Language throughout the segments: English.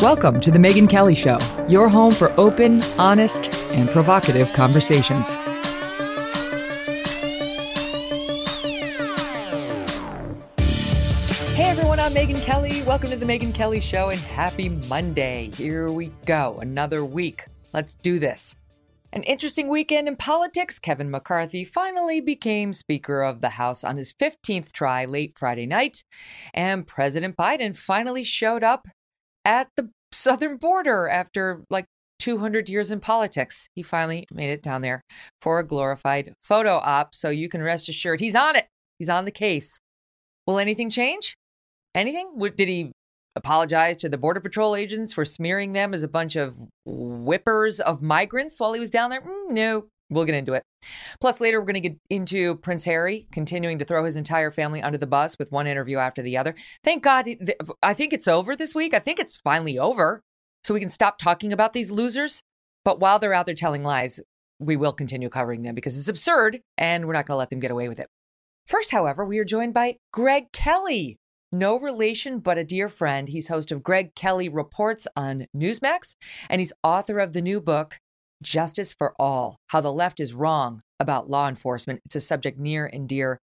Welcome to The Megyn Kelly Show, your home for open, honest, and provocative conversations. Hey everyone, I'm Megyn Kelly. Welcome to The Megyn Kelly Show and happy Monday. Here we go, another week. Let's do this. An interesting weekend in politics. Kevin McCarthy finally became Speaker of the House on his 15th try late Friday night. And President Biden finally showed up at the southern border after like 200 years in politics. He finally made it down there for a glorified photo op. So you can rest assured he's on it. He's on the case. Will anything change? Anything? Did he apologize to the Border Patrol agents for smearing them as a bunch of whippers of migrants while he was down there? No. We'll get into it. Plus, later, we're going to get into Prince Harry continuing to throw his entire family under the bus with one interview after the other. Thank God. I think it's over this week. I think it's finally over. So we can stop talking about these losers. But while they're out there telling lies, we will continue covering them because it's absurd and we're not going to let them get away with it. First, however, we are joined by Greg Kelly. No relation, but a dear friend. He's host of Greg Kelly Reports on Newsmax, and he's author of the new book, Justice for All, How the Left is Wrong About Law Enforcement. It's a subject near and dear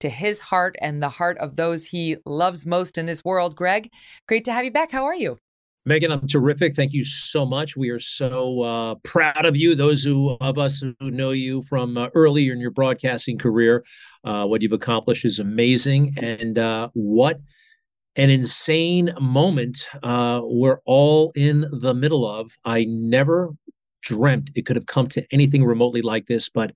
to his heart and the heart of those he loves most in this world. Greg, great to have you back. How are you? Megyn, I'm terrific. Thank you so much. We are so proud of you. Those of us who know you from earlier in your broadcasting career, what you've accomplished is amazing. And what an insane moment we're all in the middle of. I never dreamt it could have come to anything remotely like this, but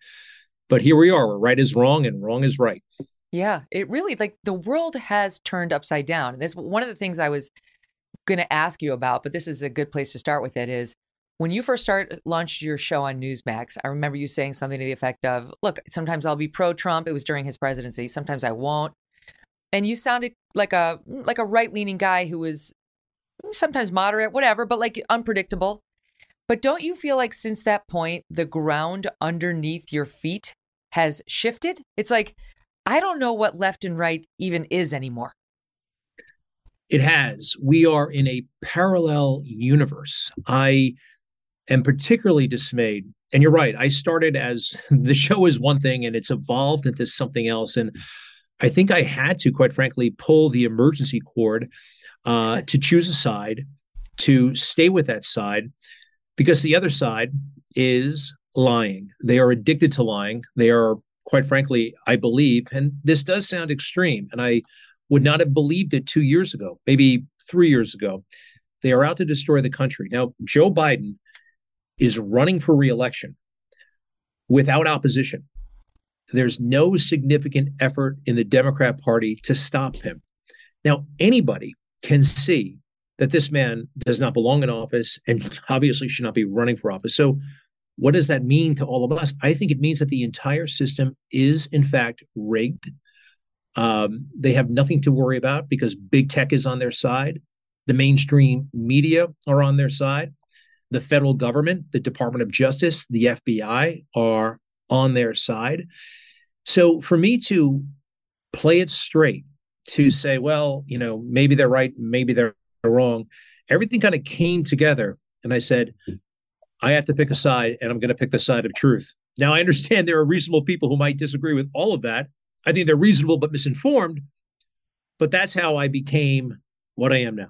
here we are, where right is wrong and wrong is right. Yeah, it really, like, the world has turned upside down. This one of the things I was going to ask you about, but this is a good place to start with it, is when you first launched your show on Newsmax, I remember you saying something to the effect of, look, sometimes I'll be pro-Trump. It was during his presidency. Sometimes I won't. And you sounded like a right-leaning guy who was sometimes moderate, whatever, but like unpredictable. But don't you feel like since that point, the ground underneath your feet has shifted? It's like, I don't know what left and right even is anymore. It has. We are in a parallel universe. I am particularly dismayed. And you're right. I started as the show is one thing and it's evolved into something else. And I think I had to, quite frankly, pull the emergency cord to choose a side, to stay with that side. Because the other side is lying. They are addicted to lying. They are, quite frankly, I believe, and this does sound extreme, and I would not have believed it 2 years ago, maybe 3 years ago. They are out to destroy the country. Now, Joe Biden is running for re-election without opposition. There's no significant effort in the Democrat Party to stop him. Now, anybody can see that this man does not belong in office and obviously should not be running for office. So what does that mean to all of us? I think it means that the entire system is, in fact, rigged. They have nothing to worry about because big tech is on their side. The mainstream media are on their side. The federal government, the Department of Justice, the FBI are on their side. So for me to play it straight, to say, well, you know, maybe they're right, maybe they're wrong. Everything kind of came together. And I said, I have to pick a side, and I'm going to pick the side of truth. Now, I understand there are reasonable people who might disagree with all of that. I think they're reasonable but misinformed. But that's how I became what I am now.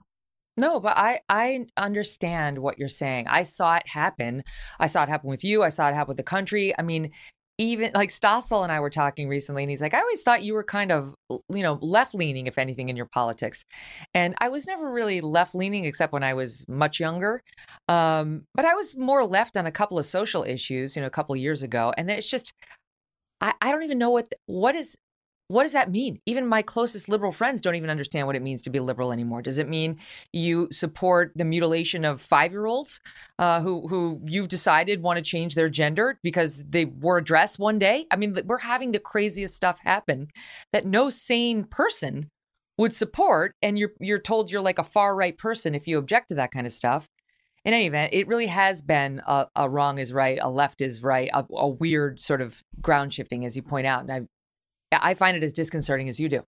No, but I understand what you're saying. I saw it happen. I saw it happen with you. I saw it happen with the country. I mean, even like Stossel and I were talking recently, and he's like, I always thought you were kind of, you know, left leaning, if anything, in your politics. And I was never really left leaning, except when I was much younger. But I was more left on a couple of social issues, you know, a couple of years ago. And then it's just, I don't even know what does that mean? Even my closest liberal friends don't even understand what it means to be liberal anymore. Does it mean you support the mutilation of 5-year-olds who you've decided want to change their gender because they wore a dress one day? I mean, we're having the craziest stuff happen that no sane person would support. And you're told you're like a far right person if you object to that kind of stuff. In any event, it really has been a wrong is right, a left is right, a weird sort of ground shifting, as you point out. And I find it as disconcerting as you do.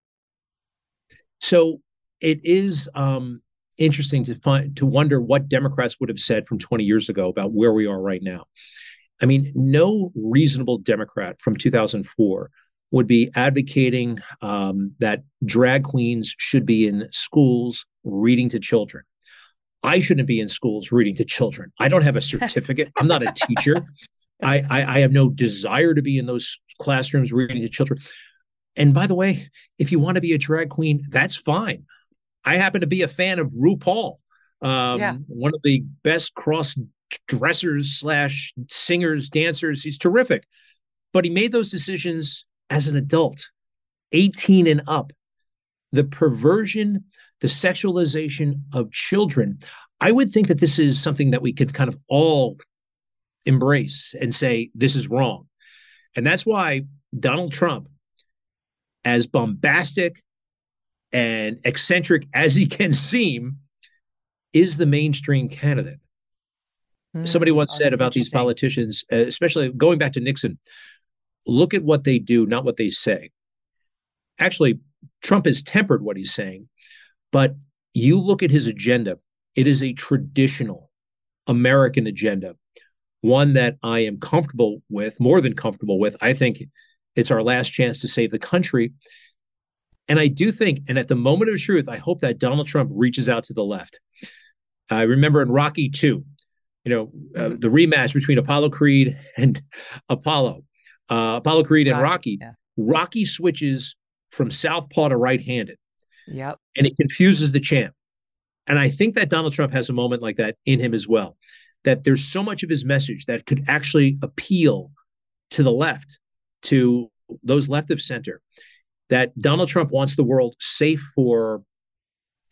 So it is interesting to wonder what Democrats would have said from 20 years ago about where we are right now. I mean, no reasonable Democrat from 2004 would be advocating that drag queens should be in schools reading to children. I shouldn't be in schools reading to children. I don't have a certificate. I'm not a teacher. I have no desire to be in those classrooms reading to children. And by the way, if you want to be a drag queen, that's fine. I happen to be a fan of RuPaul, one of the best cross dressers / singers, dancers. He's terrific. But he made those decisions as an adult, 18 and up. The perversion, the sexualization of children. I would think that this is something that we could kind of all embrace and say, this is wrong. And that's why Donald Trump, as bombastic and eccentric as he can seem, is the mainstream candidate. Somebody once said about these politicians, especially going back to Nixon, look at what they do, not what they say. Actually, Trump has tempered what he's saying, but you look at his agenda, it is a traditional American agenda. One that I am comfortable with, more than comfortable with. I think it's our last chance to save the country. And I do think, and at the moment of truth, I hope that Donald Trump reaches out to the left. I remember in Rocky II, the rematch between Apollo Creed and Rocky. Yeah. Rocky switches from southpaw to right-handed. Yep. And it confuses the champ. And I think that Donald Trump has a moment like that in him as well. That there's so much of his message that could actually appeal to the left, to those left of center, that Donald Trump wants the world safe for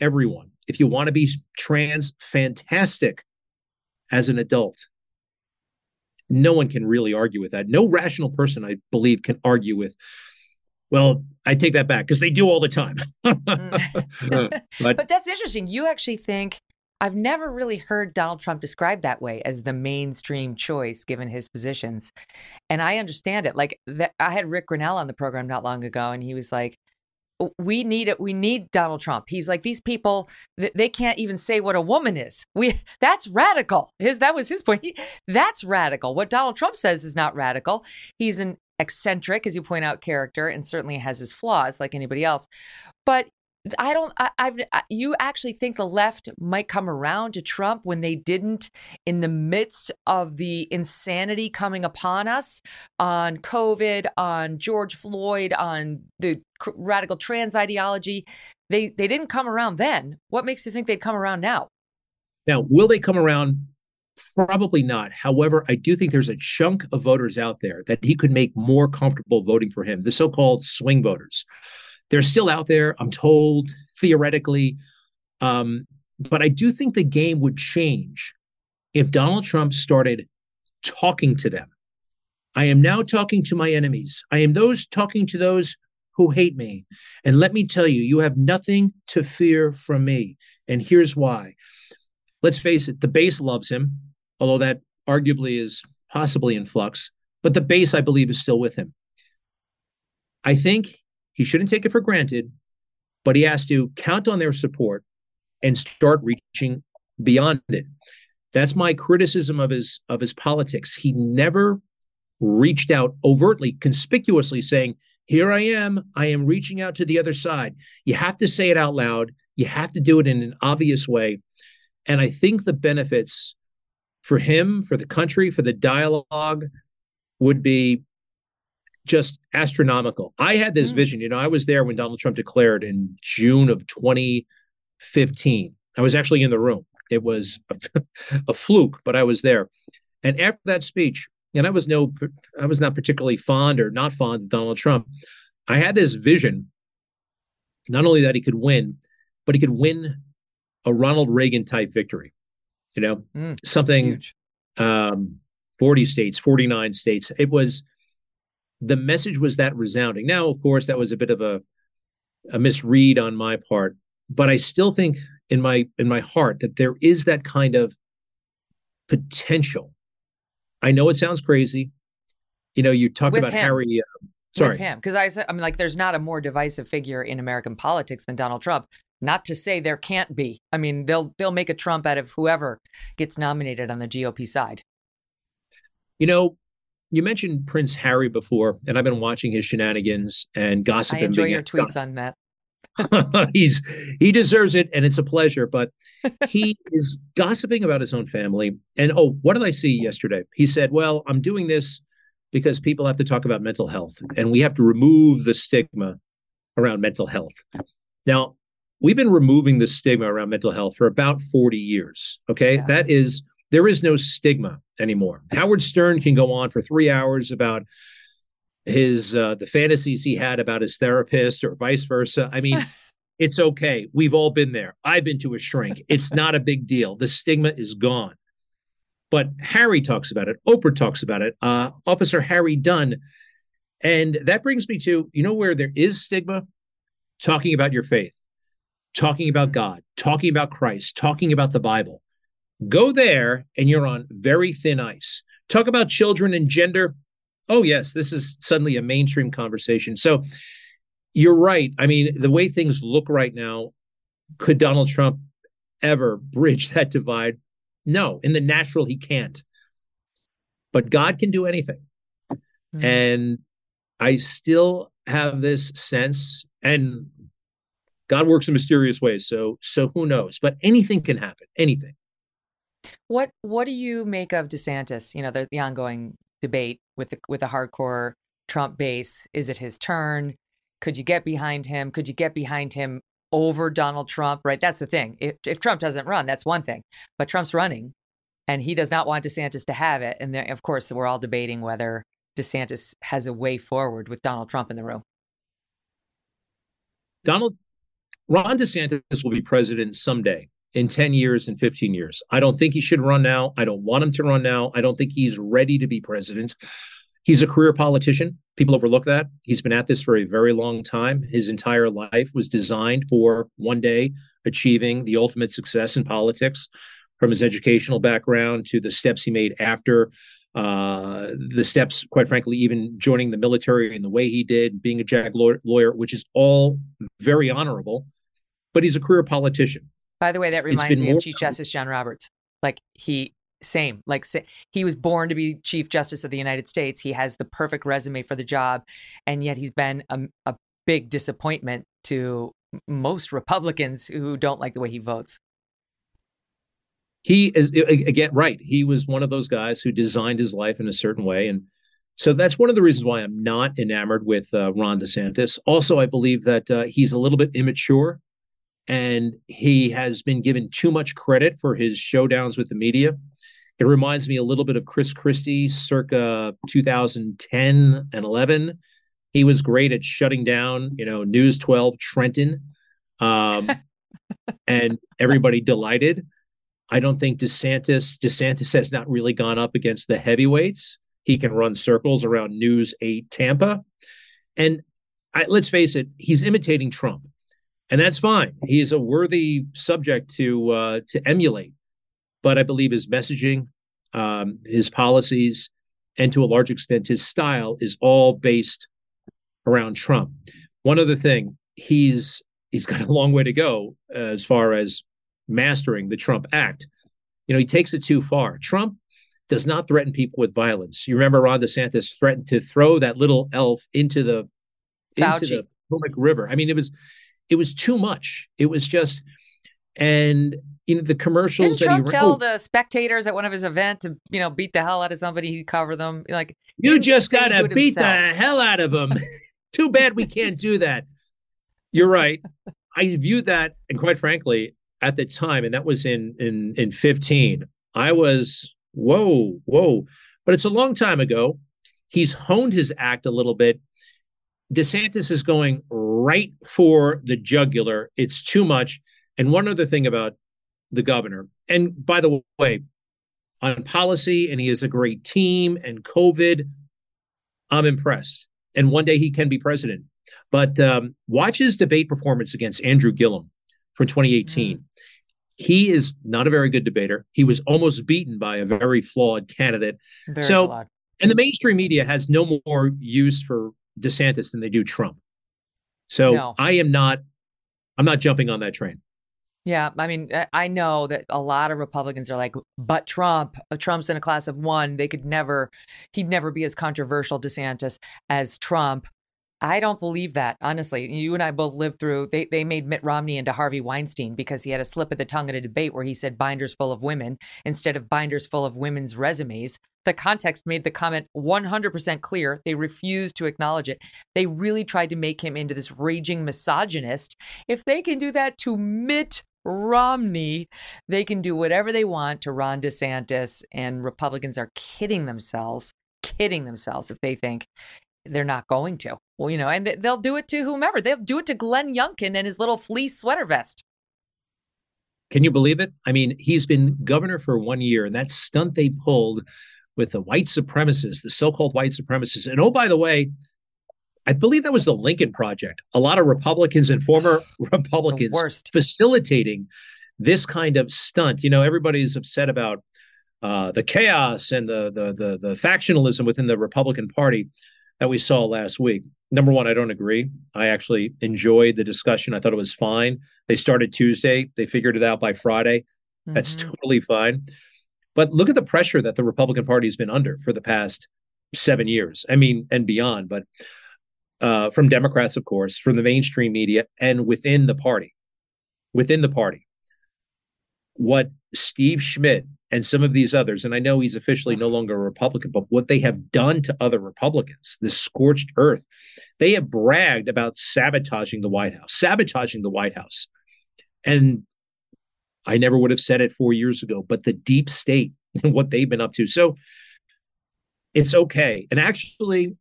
everyone. If you want to be trans, fantastic as an adult. No one can really argue with that. No rational person, I believe, can argue with. Well, I take that back because they do all the time. But that's interesting. You actually think, I've never really heard Donald Trump described that way, as the mainstream choice, given his positions. And I understand it. Like I had Rick Grenell on the program not long ago, and he was like, we need it. We need Donald Trump. He's like, these people, they can't even say what a woman is. That's radical. That was his point. That's radical. What Donald Trump says is not radical. He's an eccentric, as you point out, character, and certainly has his flaws like anybody else. But you actually think the left might come around to Trump when they didn't in the midst of the insanity coming upon us on COVID, on George Floyd, on the radical trans ideology? They didn't come around then. What makes you think they'd come around now? Now, will they come around? Probably not. However, I do think there's a chunk of voters out there that he could make more comfortable voting for him, the so-called swing voters. They're still out there, I'm told, theoretically. But I do think the game would change if Donald Trump started talking to them. I am now talking to my enemies. I am talking to those who hate me. And let me tell you, you have nothing to fear from me. And here's why. Let's face it, the base loves him, although that arguably is possibly in flux. But the base, I believe, is still with him. I think he shouldn't take it for granted, but he has to count on their support and start reaching beyond it. That's my criticism of his politics. He never reached out overtly, conspicuously saying, Here I am reaching out to the other side. You have to say it out loud. You have to do it in an obvious way. And I think the benefits for him, for the country, for the dialogue would be just astronomical. I had this vision. You know, I was there when Donald Trump declared in June of 2015. I was actually in the room. It was a fluke, but I was there. And after that speech, and I was not particularly fond or not fond of Donald Trump, I had this vision, not only that he could win, but he could win a Ronald Reagan type victory, you know, something huge. 40 states, 49 states. It was, the message was that resounding. Now, of course, that was a bit of a misread on my part, but I still think in my heart that there is that kind of potential. I know it sounds crazy. You know, you talk about Harry. With him, because I mean, like, there's not a more divisive figure in American politics than Donald Trump. Not to say there can't be. I mean, they'll make a Trump out of whoever gets nominated on the GOP side. You know, you mentioned Prince Harry before, and I've been watching his shenanigans and gossip. I enjoy your tweets on that. He deserves it, and it's a pleasure. But he is gossiping about his own family. And what did I see yesterday? He said, "Well, I'm doing this because people have to talk about mental health, and we have to remove the stigma around mental health." Now, we've been removing the stigma around mental health for about 40 years. Okay, yeah. There is no stigma anymore. Howard Stern can go on for 3 hours about his the fantasies he had about his therapist or vice versa. I mean, it's okay. We've all been there. I've been to a shrink. It's not a big deal. The stigma is gone. But Harry talks about it. Oprah talks about it. Officer Harry Dunn. And that brings me to, you know, where there is stigma, talking about your faith, talking about God, talking about Christ, talking about the Bible. Go there and you're on very thin ice. Talk about children and gender. Oh, yes, this is suddenly a mainstream conversation. So you're right. I mean, the way things look right now, could Donald Trump ever bridge that divide? No, in the natural, he can't. But God can do anything. Mm-hmm. And I still have this sense, and God works in mysterious ways. So who knows? But anything can happen, anything. What do you make of DeSantis? You know, the ongoing debate with a hardcore Trump base. Is it his turn? Could you get behind him? Could you get behind him over Donald Trump? Right. That's the thing. If Trump doesn't run, that's one thing. But Trump's running and he does not want DeSantis to have it. And then, of course, we're all debating whether DeSantis has a way forward with Donald Trump in the room. Ron DeSantis will be president someday. In 10 years and 15 years. I don't think he should run now. I don't want him to run now. I don't think he's ready to be president. He's a career politician. People overlook that. He's been at this for a very long time. His entire life was designed for one day achieving the ultimate success in politics, from his educational background to the steps he made after, the steps, quite frankly, even joining the military in the way he did, being a JAG lawyer, which is all very honorable, but he's a career politician. By the way, that reminds me of Chief Justice John Roberts. Like he was born to be Chief Justice of the United States. He has the perfect resume for the job. And yet he's been a big disappointment to most Republicans who don't like the way he votes. He is, again, right. He was one of those guys who designed his life in a certain way. And so that's one of the reasons why I'm not enamored with Ron DeSantis. Also, I believe that he's a little bit immature. And he has been given too much credit for his showdowns with the media. It reminds me a little bit of Chris Christie circa 2010 and 11. He was great at shutting down, you know, News 12 Trenton, and everybody delighted. I don't think DeSantis has not really gone up against the heavyweights. He can run circles around News 8 Tampa. And let's face it, he's imitating Trump. And that's fine. He is a worthy subject to emulate. But I believe his messaging, his policies, and to a large extent, his style is all based around Trump. One other thing, he's got a long way to go as far as mastering the Trump Act. You know, he takes it too far. Trump does not threaten people with violence. You remember Ron DeSantis threatened to throw that little elf into the into the Potomac River. I mean, it was too much. It was just, and you know, the commercials. Didn't Trump tell the spectators at one of his events to, you know, beat the hell out of somebody, he'd cover them? Like, you just got to beat the hell out of them. Too bad we can't do that. You're right. I viewed that, and quite frankly, at the time, and that was in 15, I was, whoa. But it's a long time ago. He's honed his act a little bit. DeSantis is going right for the jugular. It's too much. And one other thing about the governor, and by the way, on policy, and he has a great team, and COVID, I'm impressed. And one day he can be president. But watch his debate performance against Andrew Gillum from 2018. Mm-hmm. He is not a very good debater. He was almost beaten by a very flawed candidate. Very flawed. And the mainstream media has no more use for DeSantis than they do Trump. So no. I'm not jumping on that train. Yeah. I mean, I know that a lot of Republicans are like, but Trump's in a class of one. They could never, he'd never be as controversial, DeSantis, as Trump. I don't believe that, honestly. You and I both lived through, they made Mitt Romney into Harvey Weinstein because he had a slip of the tongue in a debate where he said binders full of women instead of binders full of women's resumes. The context made the comment 100% clear. They refused to acknowledge it. They really tried to make him into this raging misogynist. If they can do that to Mitt Romney, they can do whatever they want to Ron DeSantis. And Republicans are kidding themselves if they think they're not going to. Well, you know, and they'll do it to whomever. They'll do it to Glenn Youngkin and his little fleece sweater vest. Can you believe it? I mean, he's been governor for 1 year, and that stunt they pulled with the white supremacists, the so-called white supremacists. And oh, by the way, I believe that was the Lincoln Project. A lot of Republicans and former Republicans facilitating this kind of stunt. You know, everybody's upset about the chaos and the factionalism within the Republican Party that we saw last week. Number one, I don't agree. I actually enjoyed the discussion. I thought it was fine. They started Tuesday. They figured it out by Friday. Mm-hmm. That's totally fine. But look at the pressure that the Republican Party has been under for the past 7 years. I mean, and beyond, but from Democrats, of course, from the mainstream media and within the party. What Steve Schmidt and some of these others, and I know he's officially no longer a Republican, but what they have done to other Republicans, this scorched earth, they have bragged about sabotaging the White House. And I never would have said it 4 years ago, but the deep state and what they've been up to. So it's okay. And actually,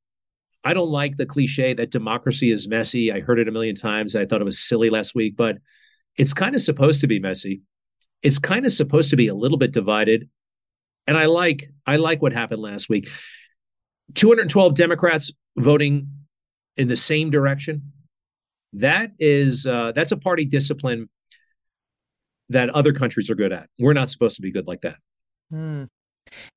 I don't like the cliche that democracy is messy. I heard it a million times. I thought it was silly last week, but it's kind of supposed to be messy. It's kind of supposed to be a little bit divided. And I like what happened last week. 212 Democrats voting in the same direction. That is that's a party discipline that other countries are good at. We're not supposed to be good like that. Mm.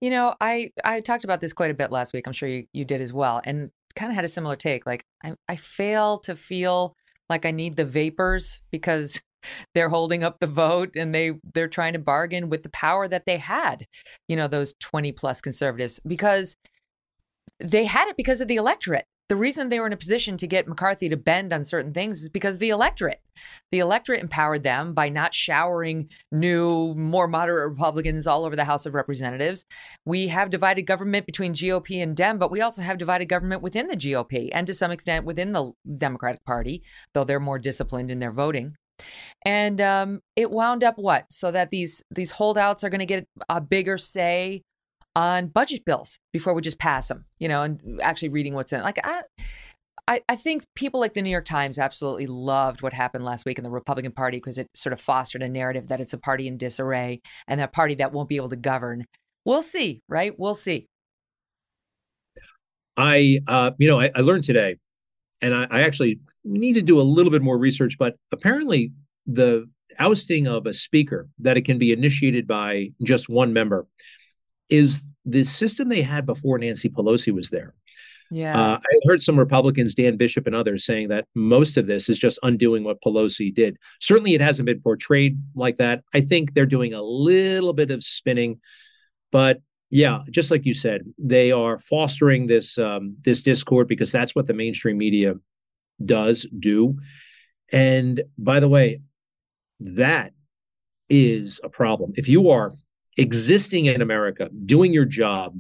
You know, I talked about this quite a bit last week. I'm sure you did as well, and kind of had a similar take. Like I fail to feel like I need the vapors because they're holding up the vote and they're trying to bargain with the power that they had, you know, those 20 plus conservatives, because they had it because of the electorate. The reason they were in a position to get McCarthy to bend on certain things is because the electorate empowered them by not showering new, more moderate Republicans all over the House of Representatives. We have divided government between GOP and Dem, but we also have divided government within the GOP and to some extent within the Democratic Party, though they're more disciplined in their voting. And it wound up what? So that these holdouts are going to get a bigger say on budget bills before we just pass them, you know, and actually reading what's in. Like, I think people like the New York Times absolutely loved what happened last week in the Republican Party because it sort of fostered a narrative that it's a party in disarray and a party that won't be able to govern. We'll see, right? We'll see. I learned today, and I actually need to do a little bit more research, but apparently the ousting of a speaker, that it can be initiated by just one member, is the system they had before Nancy Pelosi was there. Yeah, I heard some Republicans, Dan Bishop and others, saying that most of this is just undoing what Pelosi did. Certainly it hasn't been portrayed like that. I think they're doing a little bit of spinning, but yeah, just like you said, they are fostering this discord because that's what the mainstream media does do. And by the way, that is a problem. If you are existing in America, doing your job,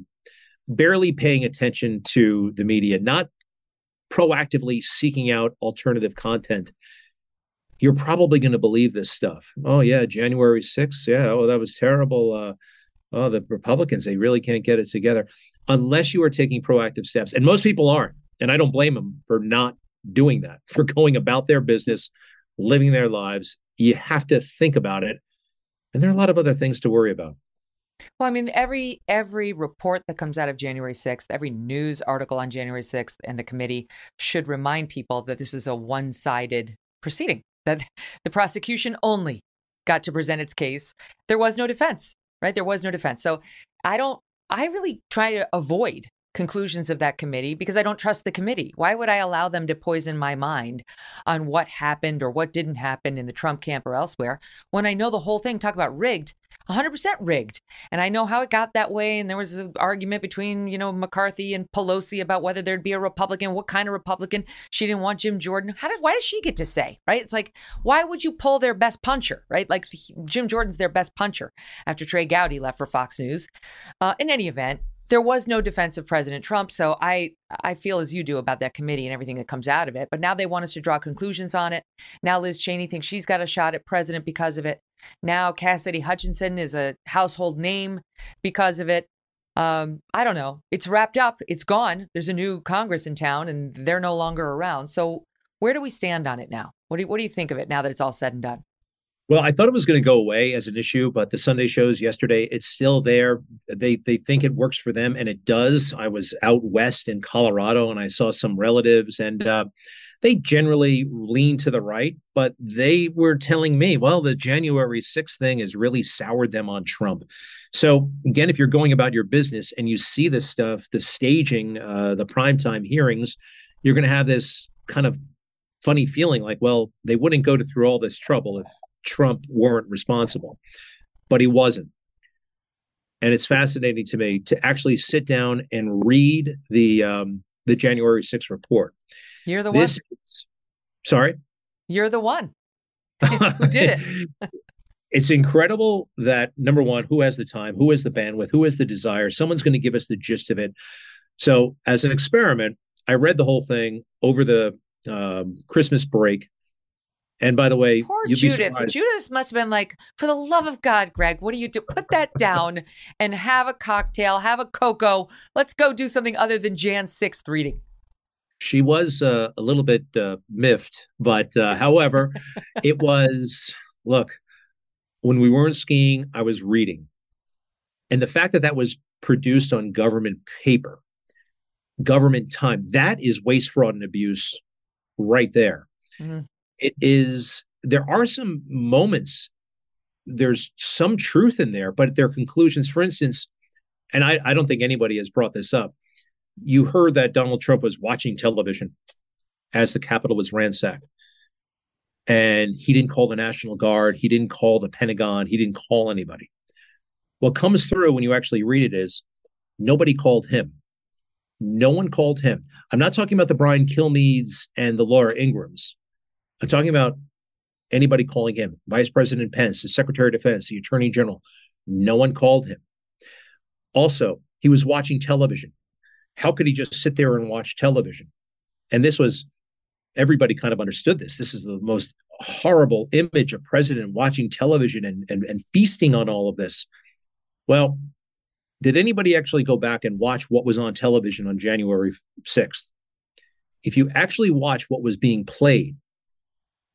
barely paying attention to the media, not proactively seeking out alternative content, you're probably going to believe this stuff. Oh, yeah, January 6th. Yeah, oh, that was terrible. Oh, the Republicans, they really can't get it together. Unless you are taking proactive steps. And most people aren't. And I don't blame them for not doing that, for going about their business, living their lives. You have to think about it. And there are a lot of other things to worry about. Well, I mean, every report that comes out of January 6th, every news article on January 6th and the committee should remind people that this is a one-sided proceeding, that the prosecution only got to present its case. There was no defense, right? There was no defense. So I really try to avoid conclusions of that committee because I don't trust the committee. Why would I allow them to poison my mind on what happened or what didn't happen in the Trump camp or elsewhere when I know the whole thing? Talk about rigged, 100% rigged. And I know how it got that way. And there was an argument between, McCarthy and Pelosi about whether there'd be a Republican, what kind of Republican. She didn't want Jim Jordan. Why does she get to say, right? It's like, why would you pull their best puncher, right? Like Jim Jordan's their best puncher after Trey Gowdy left for Fox News. In any event, there was no defense of President Trump. So I feel as you do about that committee and everything that comes out of it. But now they want us to draw conclusions on it. Now Liz Cheney thinks she's got a shot at president because of it. Now Cassidy Hutchinson is a household name because of it. I don't know. It's wrapped up. It's gone. There's a new Congress in town and they're no longer around. So where do we stand on it now? What do you think of it now that it's all said and done? Well, I thought it was going to go away as an issue, but the Sunday shows yesterday, it's still there. They think it works for them, and it does. I was out west in Colorado, and I saw some relatives, and they generally lean to the right, but they were telling me, well, the January 6th thing has really soured them on Trump. So again, if you're going about your business and you see this stuff, the staging, the primetime hearings, you're going to have this kind of funny feeling like, well, they wouldn't go through all this trouble if Trump weren't responsible, but he wasn't. And it's fascinating to me to actually sit down and read the January 6th report. You're the one. Sorry? You're the one who did it. It's incredible that, number one, who has the time, who has the bandwidth, who has the desire? Someone's going to give us the gist of it. So as an experiment, I read the whole thing over the Christmas break. And by the way, poor Judith. Judith must have been like, for the love of God, Greg, what do you do? Put that down and have a cocktail, have a cocoa. Let's go do something other than Jan 6th reading. She was a little bit miffed, but however, it was, look, when we weren't skiing, I was reading. And the fact that that was produced on government paper, government time, that is waste, fraud, and abuse right there. Mm-hmm. It is, there are some moments, there's some truth in there, but their conclusions, for instance, and I don't think anybody has brought this up. You heard that Donald Trump was watching television as the Capitol was ransacked. And he didn't call the National Guard. He didn't call the Pentagon. He didn't call anybody. What comes through when you actually read it is nobody called him. No one called him. I'm not talking about the Brian Kilmeades and the Laura Ingrams. I'm talking about anybody calling him, Vice President Pence, the Secretary of Defense, the Attorney General. No one called him. Also, he was watching television. How could he just sit there and watch television? And this was, everybody kind of understood this. This is the most horrible image of president watching television and feasting on all of this. Well, did anybody actually go back and watch what was on television on January 6th? If you actually watch what was being played,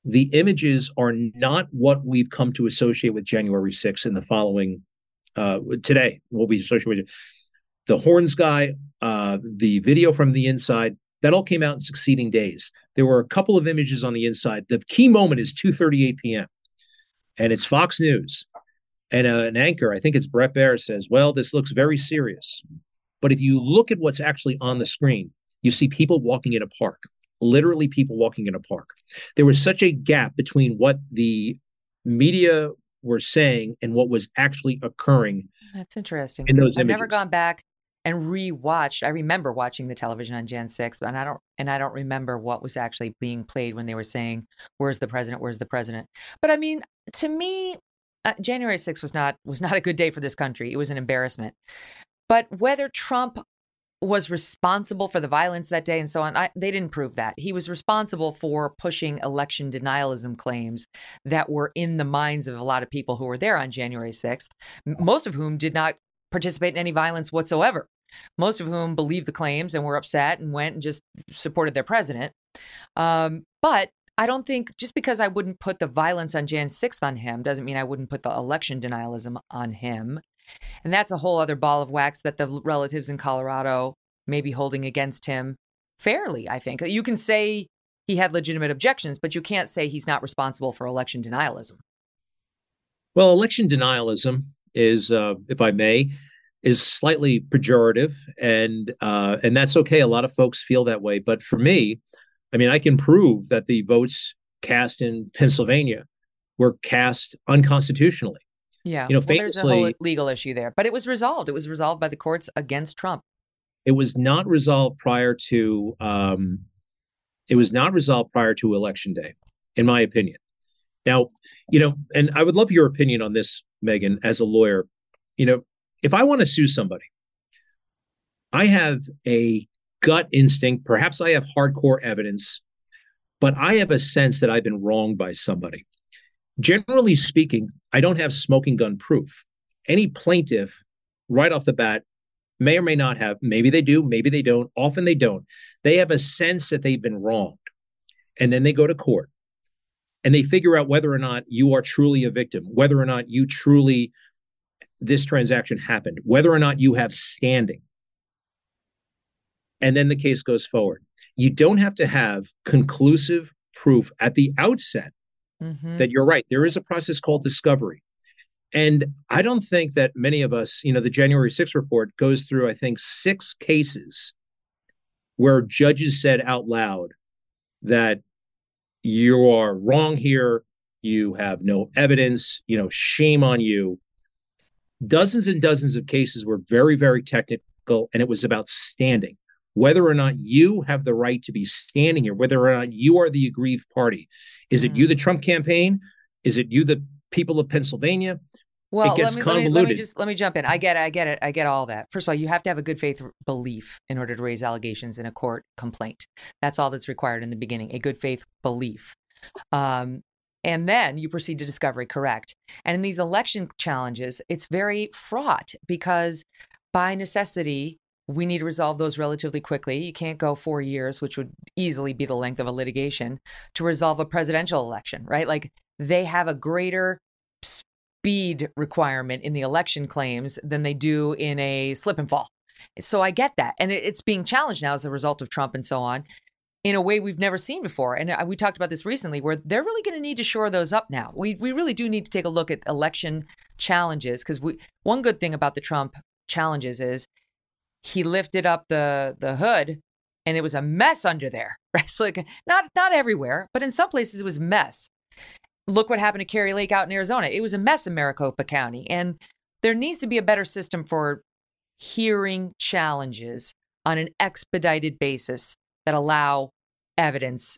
the images are not what we've come to associate with January 6th in the following, today, what we associate with the horns guy, the video from the inside, that all came out in succeeding days. There were a couple of images on the inside. The key moment is 2:38 p.m. and it's Fox News. And an anchor, I think it's Brett Baer, says, well, this looks very serious. But if you look at what's actually on the screen, you see people walking in a park. Literally people walking in a park. There was such a gap between what the media were saying and what was actually occurring. That's interesting. In those images. I've never gone back and rewatched. I remember watching the television on Jan 6, and I don't remember what was actually being played when they were saying, "Where's the president? Where's the president?" But I mean, to me, January 6th was not a good day for this country. It was an embarrassment. But whether Trump was responsible for the violence that day and so on, they didn't prove that. He was responsible for pushing election denialism claims that were in the minds of a lot of people who were there on January 6th, most of whom did not participate in any violence whatsoever, most of whom believed the claims and were upset and went and just supported their president. But I don't think, just because I wouldn't put the violence on Jan 6th on him doesn't mean I wouldn't put the election denialism on him. And that's a whole other ball of wax that the relatives in Colorado may be holding against him fairly, I think. You can say he had legitimate objections, but you can't say he's not responsible for election denialism. Well, election denialism is, if I may, is slightly pejorative, and that's okay. A lot of folks feel that way. But for me, I mean, I can prove that the votes cast in Pennsylvania were cast unconstitutionally. Yeah, you know, famously, there's a whole legal issue there, but it was resolved. It was resolved by the courts against Trump. It was not resolved prior to Election Day, in my opinion. Now, you know, and I would love your opinion on this, Megyn, as a lawyer. You know, if I want to sue somebody, I have a gut instinct. Perhaps I have hardcore evidence, but I have a sense that I've been wronged by somebody. Generally speaking, I don't have smoking gun proof. Any plaintiff right off the bat may or may not have. Maybe they do, maybe they don't. Often they don't. They have a sense that they've been wronged. And then they go to court and they figure out whether or not you are truly a victim, whether or not you truly, this transaction happened, whether or not you have standing. And then the case goes forward. You don't have to have conclusive proof at the outset. Mm-hmm. That you're right. There is a process called discovery. And I don't think that many of us, you know, the January 6th report goes through, I think, 6 cases where judges said out loud that you are wrong here. You have no evidence, you know, shame on you. Dozens and dozens of cases were very, very technical. And it was about standing, whether or not you have the right to be standing here, whether or not you are the aggrieved party. Is it you, the Trump campaign? Is it you, the people of Pennsylvania? Well, it gets convoluted. Let me jump in. I get it. I get all that. First of all, you have to have a good faith belief in order to raise allegations in a court complaint. That's all that's required in the beginning, a good faith belief. And then you proceed to discovery, correct. And in these election challenges, it's very fraught because by necessity, we need to resolve those relatively quickly. You can't go 4 years, which would easily be the length of a litigation, to resolve a presidential election, right? Like they have a greater speed requirement in the election claims than they do in a slip and fall. So I get that. And it's being challenged now as a result of Trump and so on in a way we've never seen before. And we talked about this recently where they're really going to need to shore those up now. We really do need to take a look at election challenges because one good thing about the Trump challenges is he lifted up the hood and it was a mess under there. Right? So like not everywhere, but in some places it was a mess. Look what happened to Kerry Lake out in Arizona. It was a mess in Maricopa County. And there needs to be a better system for hearing challenges on an expedited basis that allow evidence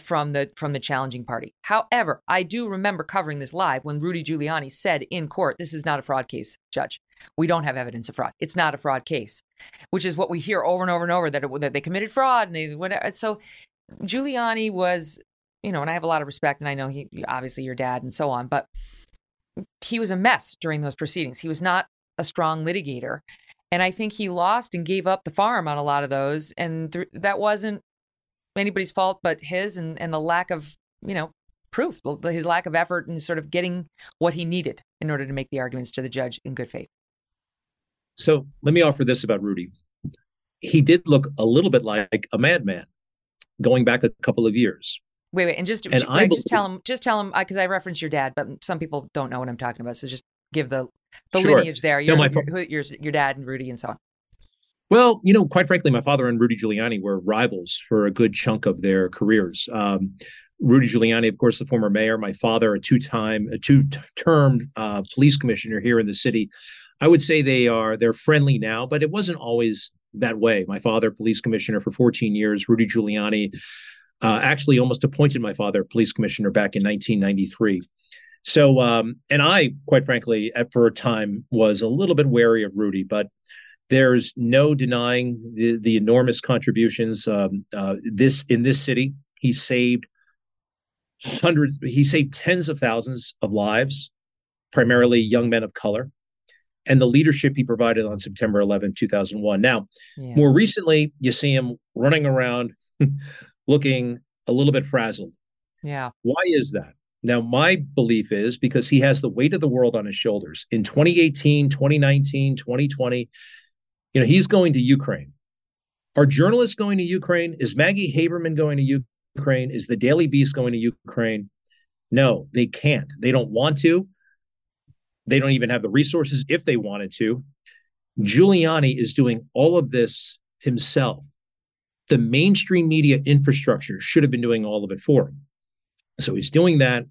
from the challenging party. However, I do remember covering this live when Rudy Giuliani said in court, this is not a fraud case, Judge. We don't have evidence of fraud. It's not a fraud case, which is what we hear over and over and over, that they committed fraud. And so Giuliani was, you know, and I have a lot of respect and I know he obviously your dad and so on, but he was a mess during those proceedings. He was not a strong litigator. And I think he lost and gave up the farm on a lot of those. And that wasn't anybody's fault but his and the lack of, you know, proof, his lack of effort and sort of getting what he needed in order to make the arguments to the judge in good faith. So let me offer this about Rudy. He did look a little bit like a madman going back a couple of years. Wait, and just tell him, because I referenced your dad, but some people don't know what I'm talking about. So just give the sure. Lineage there, your dad and Rudy and so on. Well, you know, quite frankly, my father and Rudy Giuliani were rivals for a good chunk of their careers. Rudy Giuliani, of course, the former mayor, my father, a two-term police commissioner here in the city. I would say they're friendly now, but it wasn't always that way. My father, police commissioner for 14 years, Rudy Giuliani, actually almost appointed my father police commissioner back in 1993. So, and I, quite frankly, for a time was a little bit wary of Rudy, but there's no denying the enormous contributions in this city. He saved tens of thousands of lives, primarily young men of color, and the leadership he provided on September 11, 2001. Now, More recently, you see him running around looking a little bit frazzled. Yeah. Why is that? Now, my belief is because he has the weight of the world on his shoulders. In 2018, 2019, 2020, he's going to Ukraine. Are journalists going to Ukraine? Is Maggie Haberman going to Ukraine? Is the Daily Beast going to Ukraine? No, they can't. They don't want to. They don't even have the resources if they wanted to. Giuliani is doing all of this himself. The mainstream media infrastructure should have been doing all of it for him. So he's doing that.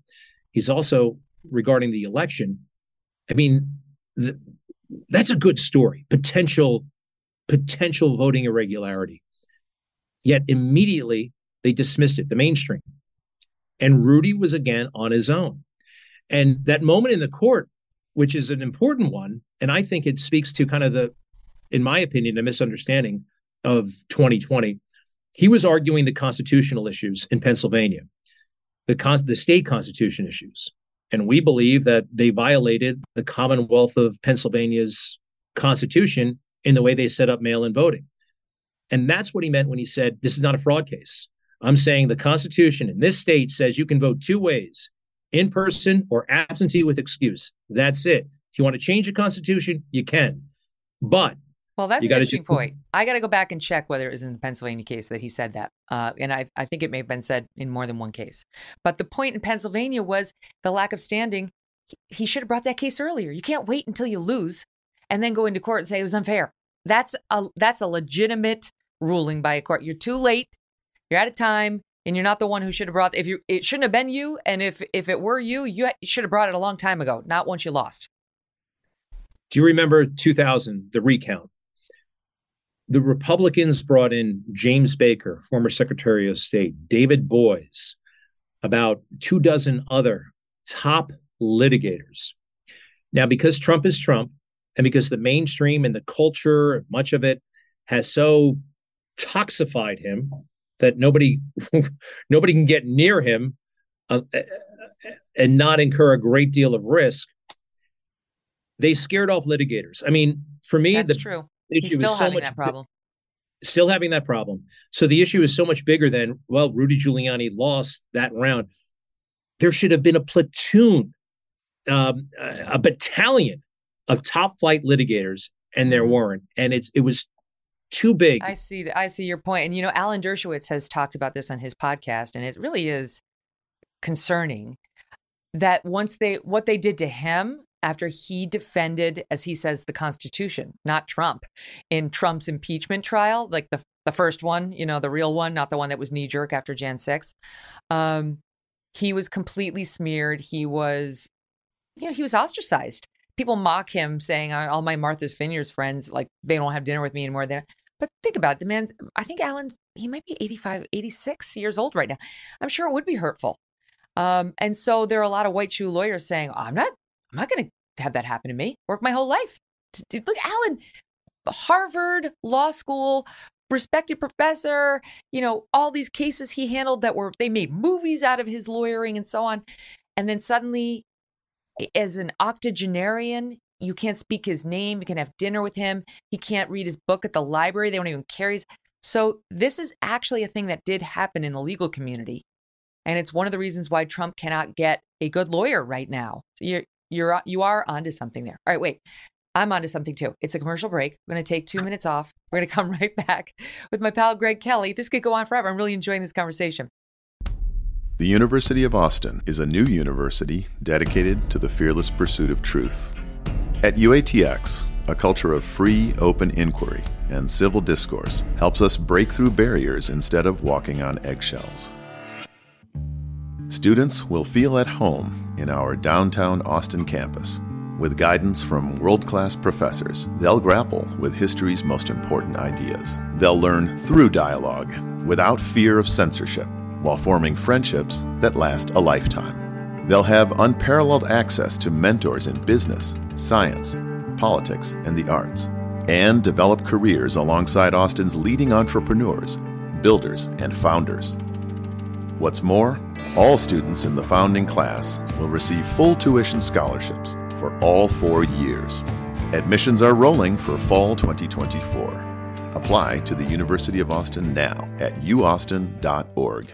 He's also, regarding the election, I mean, that's a good story, potential voting irregularity. Yet immediately they dismissed it, the mainstream. And Rudy was again on his own. And that moment in the court, which is an important one, and I think it speaks to kind of in my opinion, a misunderstanding of 2020. He was arguing the constitutional issues in Pennsylvania, the state constitution issues. And we believe that they violated the Commonwealth of Pennsylvania's constitution in the way they set up mail-in voting. And that's what he meant when he said, this is not a fraud case. I'm saying the constitution in this state says you can vote two ways, in person or absentee with excuse. That's it. If you want to change the constitution, you can. But well, that's an interesting point. I got to go back and check whether it was in the Pennsylvania case that he said that. And I think it may have been said in more than one case. But the point in Pennsylvania was the lack of standing. He should have brought that case earlier. You can't wait until you lose and then go into court and say it was unfair. That's a legitimate ruling by a court. You're too late. You're out of time. And you're not the one who should have brought it shouldn't have been you. And if it were you should have brought it a long time ago, not once you lost. Do you remember 2000, the recount? The Republicans brought in James Baker, former Secretary of State, David Boies, about 24 other top litigators. Now, because Trump is Trump, and because the mainstream and the culture, much of it, has so toxified him that nobody can get near him and not incur a great deal of risk. They scared off litigators. I mean, for me, that's true. He's still having that problem. Still having that problem. So the issue is so much bigger than, well, Rudy Giuliani lost that round. There should have been a platoon, a battalion of top flight litigators, and there weren't. And it was too big. I see your point. And, Alan Dershowitz has talked about this on his podcast, and it really is concerning that what they did to him after he defended, as he says, the Constitution, not Trump, in Trump's impeachment trial, like the first one, the real one, not the one that was knee jerk after Jan 6. He was completely smeared. He was ostracized. People mock him, saying all my Martha's Vineyards friends, like, they don't have dinner with me anymore. But think about it. The man, I think Alan's, he might be 85, 86 years old right now. I'm sure it would be hurtful. And so there are a lot of white shoe lawyers saying, I'm not going to have that happen to me. Work my whole life. Look, Alan, Harvard Law School, respected professor, all these cases he handled they made movies out of his lawyering and so on. And then suddenly, as an octogenarian, you can't speak his name. You can have dinner with him. He can't read his book at the library. They don't even carry his. So this is actually a thing that did happen in the legal community. And it's one of the reasons why Trump cannot get a good lawyer right now. So you are onto something there. All right, wait. I'm onto something too. It's a commercial break. I'm going to take 2 minutes off. We're going to come right back with my pal, Greg Kelly. This could go on forever. I'm really enjoying this conversation. The University of Austin is a new university dedicated to the fearless pursuit of truth. At UATX, a culture of free, open inquiry and civil discourse helps us break through barriers instead of walking on eggshells. Students will feel at home in our downtown Austin campus, With guidance from world-class professors, they'll grapple with history's most important ideas. They'll learn through dialogue, without fear of censorship, while forming friendships that last a lifetime. They'll have unparalleled access to mentors in business, science, politics, and the arts, and develop careers alongside Austin's leading entrepreneurs, builders, and founders. What's more, all students in the founding class will receive full tuition scholarships for all 4 years. Admissions are rolling for fall 2024. Apply to the University of Austin now at uaustin.org.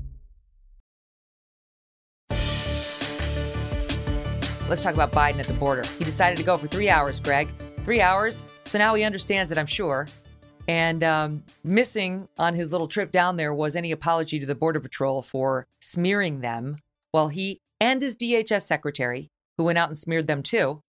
Let's talk about Biden at the border. He decided to go for 3 hours, Greg. 3 hours. So now he understands it, I'm sure. And missing on his little trip down there was any apology to the Border Patrol for smearing them. Well, he and his DHS secretary, who went out and smeared them too,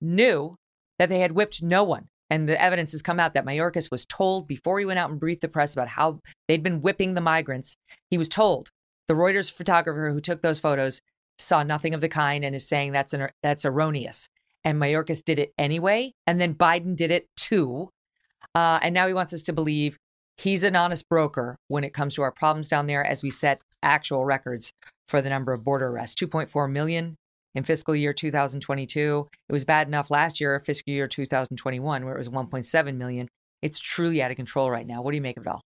knew that they had whipped no one. And the evidence has come out that Mayorkas was told before he went out and briefed the press about how they'd been whipping the migrants. He was told. The Reuters photographer who took those photos saw nothing of the kind and is saying that's erroneous. And Mayorkas did it anyway. And then Biden did it too. And now he wants us to believe he's an honest broker when it comes to our problems down there, as we set actual records for the number of border arrests. 2.4 million in fiscal year 2022. It was bad enough last year, fiscal year 2021, where it was 1.7 million. It's truly out of control right now. What do you make of it all?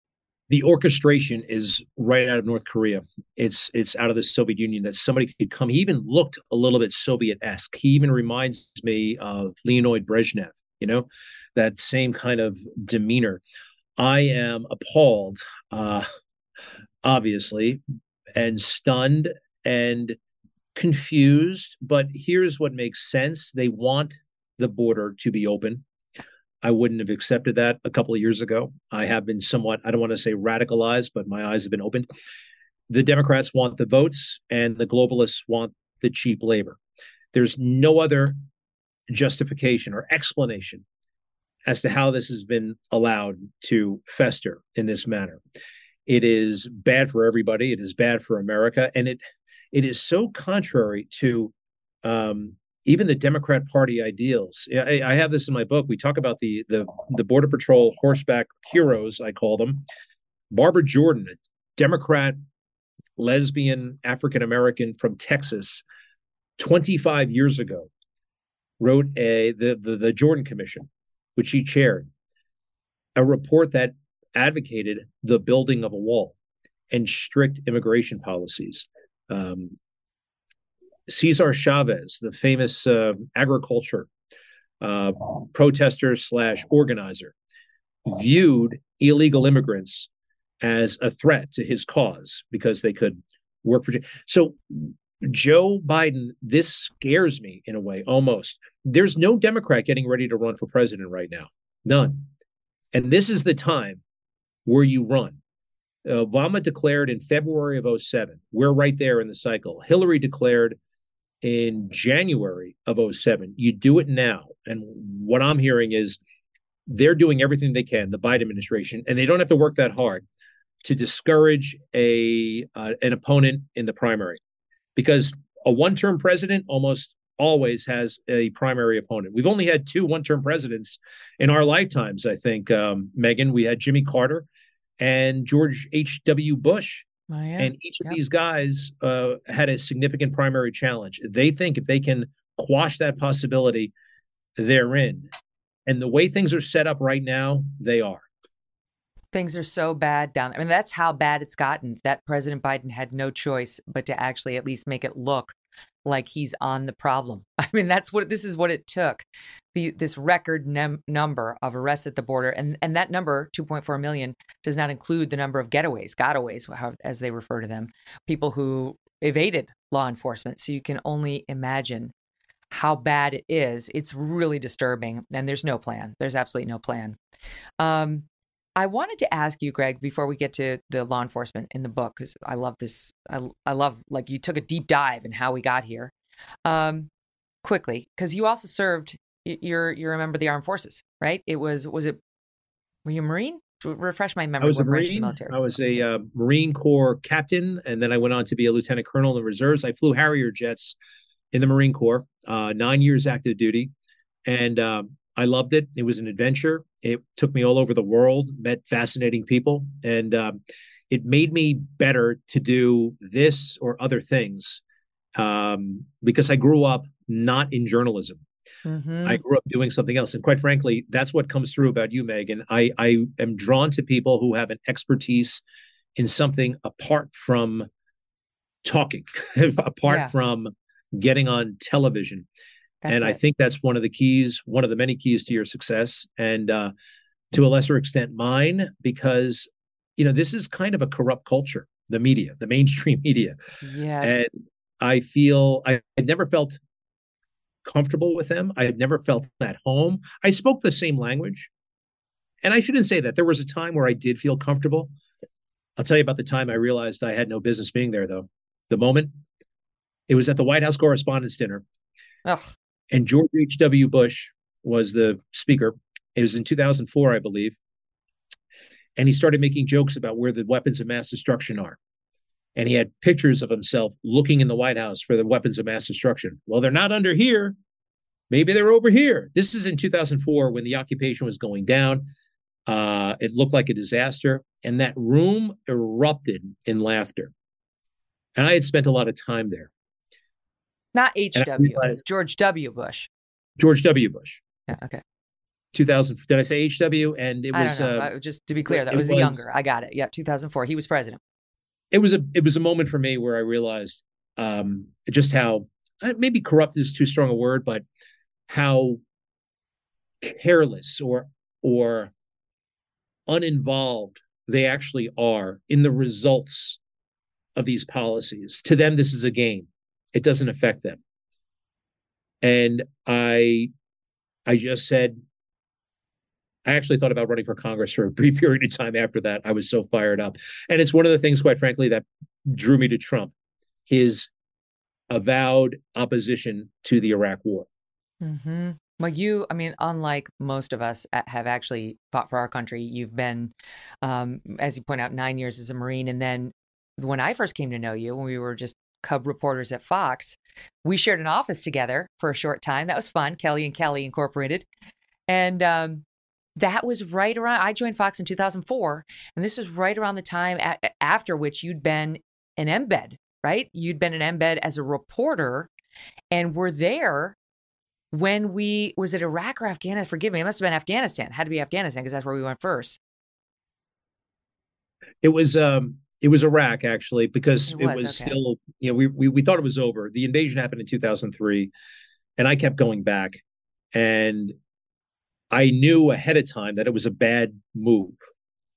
The orchestration is right out of North Korea. It's out of the Soviet Union that somebody could come. He even looked a little bit Soviet-esque. He even reminds me of Leonid Brezhnev, you know, that same kind of demeanor. I am appalled, obviously, and stunned and confused. But here's what makes sense. They want the border to be open. I wouldn't have accepted that a couple of years ago. I have been somewhat, I don't want to say radicalized, but my eyes have been opened. The Democrats want the votes and the globalists want the cheap labor. There's no other justification or explanation as to how this has been allowed to fester in this manner. It is bad for everybody. It is bad for America. And it is so contrary to even the Democrat Party ideals. I have this in my book. We talk about the Border Patrol horseback heroes, I call them. Barbara Jordan, a Democrat, lesbian, African-American from Texas, 25 years ago, wrote the Jordan Commission, which she chaired, a report that advocated the building of a wall and strict immigration policies. Cesar Chavez, the famous agriculture protester/organizer, viewed illegal immigrants as a threat to his cause because they could work for. So Joe Biden, this scares me in a way, almost. There's no Democrat getting ready to run for president right now. None. And this is the time where you run. Obama declared in February of 2007. We're right there in the cycle. Hillary declared in January of 2007. You do it now. And what I'm hearing is they're doing everything they can, the Biden administration, and they don't have to work that hard to discourage an opponent in the primary, because a one-term president almost always has a primary opponent. We've only had two one-term presidents in our lifetimes, I think, Megyn. We had Jimmy Carter and George H.W. Bush. Oh, yeah. And each of these guys had a significant primary challenge. They think if they can quash that possibility, they're in. And the way things are set up right now, they are. Things are so bad down there. I mean, that's how bad it's gotten that President Biden had no choice but to actually at least make it look like he's on the problem. I mean, this is what it took. This record number of arrests at the border. And that number, 2.4 million, does not include the number of gotaways, as they refer to them, people who evaded law enforcement. So you can only imagine how bad it is. It's really disturbing. And there's no plan. There's absolutely no plan. I wanted to ask you, Greg, before we get to the law enforcement in the book, because I love this. I love, like, you took a deep dive in how we got here quickly, because you also served. You're a member of the armed forces, right? Were you a Marine? Refresh my memory. I was a Marine. I was a Marine Corps captain, and then I went on to be a lieutenant colonel in the reserves. I flew Harrier jets in the Marine Corps, 9 years active duty, and I loved it. It was an adventure. It took me all over the world, met fascinating people, and it made me better to do this or other things because I grew up not in journalism. Mm-hmm. I grew up doing something else. And quite frankly, that's what comes through about you, Megyn. I am drawn to people who have an expertise in something apart from talking, apart from getting on television. I think that's one of the keys, one of the many keys to your success, and to a lesser extent mine, because, you know, this is kind of a corrupt culture, the media, the mainstream media. Yes. And I feel I never felt comfortable with them. I had never felt at home. I spoke the same language. And I shouldn't say that. There was a time where I did feel comfortable. I'll tell you about the time I realized I had no business being there, though. The moment, it was at the White House Correspondents' Dinner. Ugh. And George H.W. Bush was the speaker. It was in 2004, I believe. And he started making jokes about where the weapons of mass destruction are. And he had pictures of himself looking in the White House for the weapons of mass destruction. Well, they're not under here. Maybe they're over here. This is in 2004 when the occupation was going down. It looked like a disaster. And that room erupted in laughter. And I had spent a lot of time there. Not H.W., George W. Bush. George W. Bush. Yeah, okay. 2000. Did I say H.W.? And it was... just to be clear, that was the younger. I got it. Yeah, 2004. He was president. It was a moment for me where I realized just how, maybe corrupt is too strong a word, but how careless or uninvolved they actually are in the results of these policies. To them, this is a game. It doesn't affect them. And I just said, I actually thought about running for Congress for a brief period of time after that. I was so fired up. And it's one of the things, quite frankly, that drew me to Trump, his avowed opposition to the Iraq war. Mm-hmm. Well, unlike most of us, have actually fought for our country. You've been, as you point out, 9 years as a Marine. And then when I first came to know you, when we were just cub reporters at Fox, we shared an office together for a short time. That was fun. Kelly and Kelly Incorporated. And, that was right around, I joined Fox in 2004, and this was right around the time after which you'd been an embed, right? You'd been an embed as a reporter and were there when was it Iraq or Afghanistan? Forgive me, it must have been Afghanistan. It had to be Afghanistan because that's where we went first. It was Iraq, actually, because it was okay. Still, you know, we thought it was over. The invasion happened in 2003, and I kept going back, and I knew ahead of time that it was a bad move.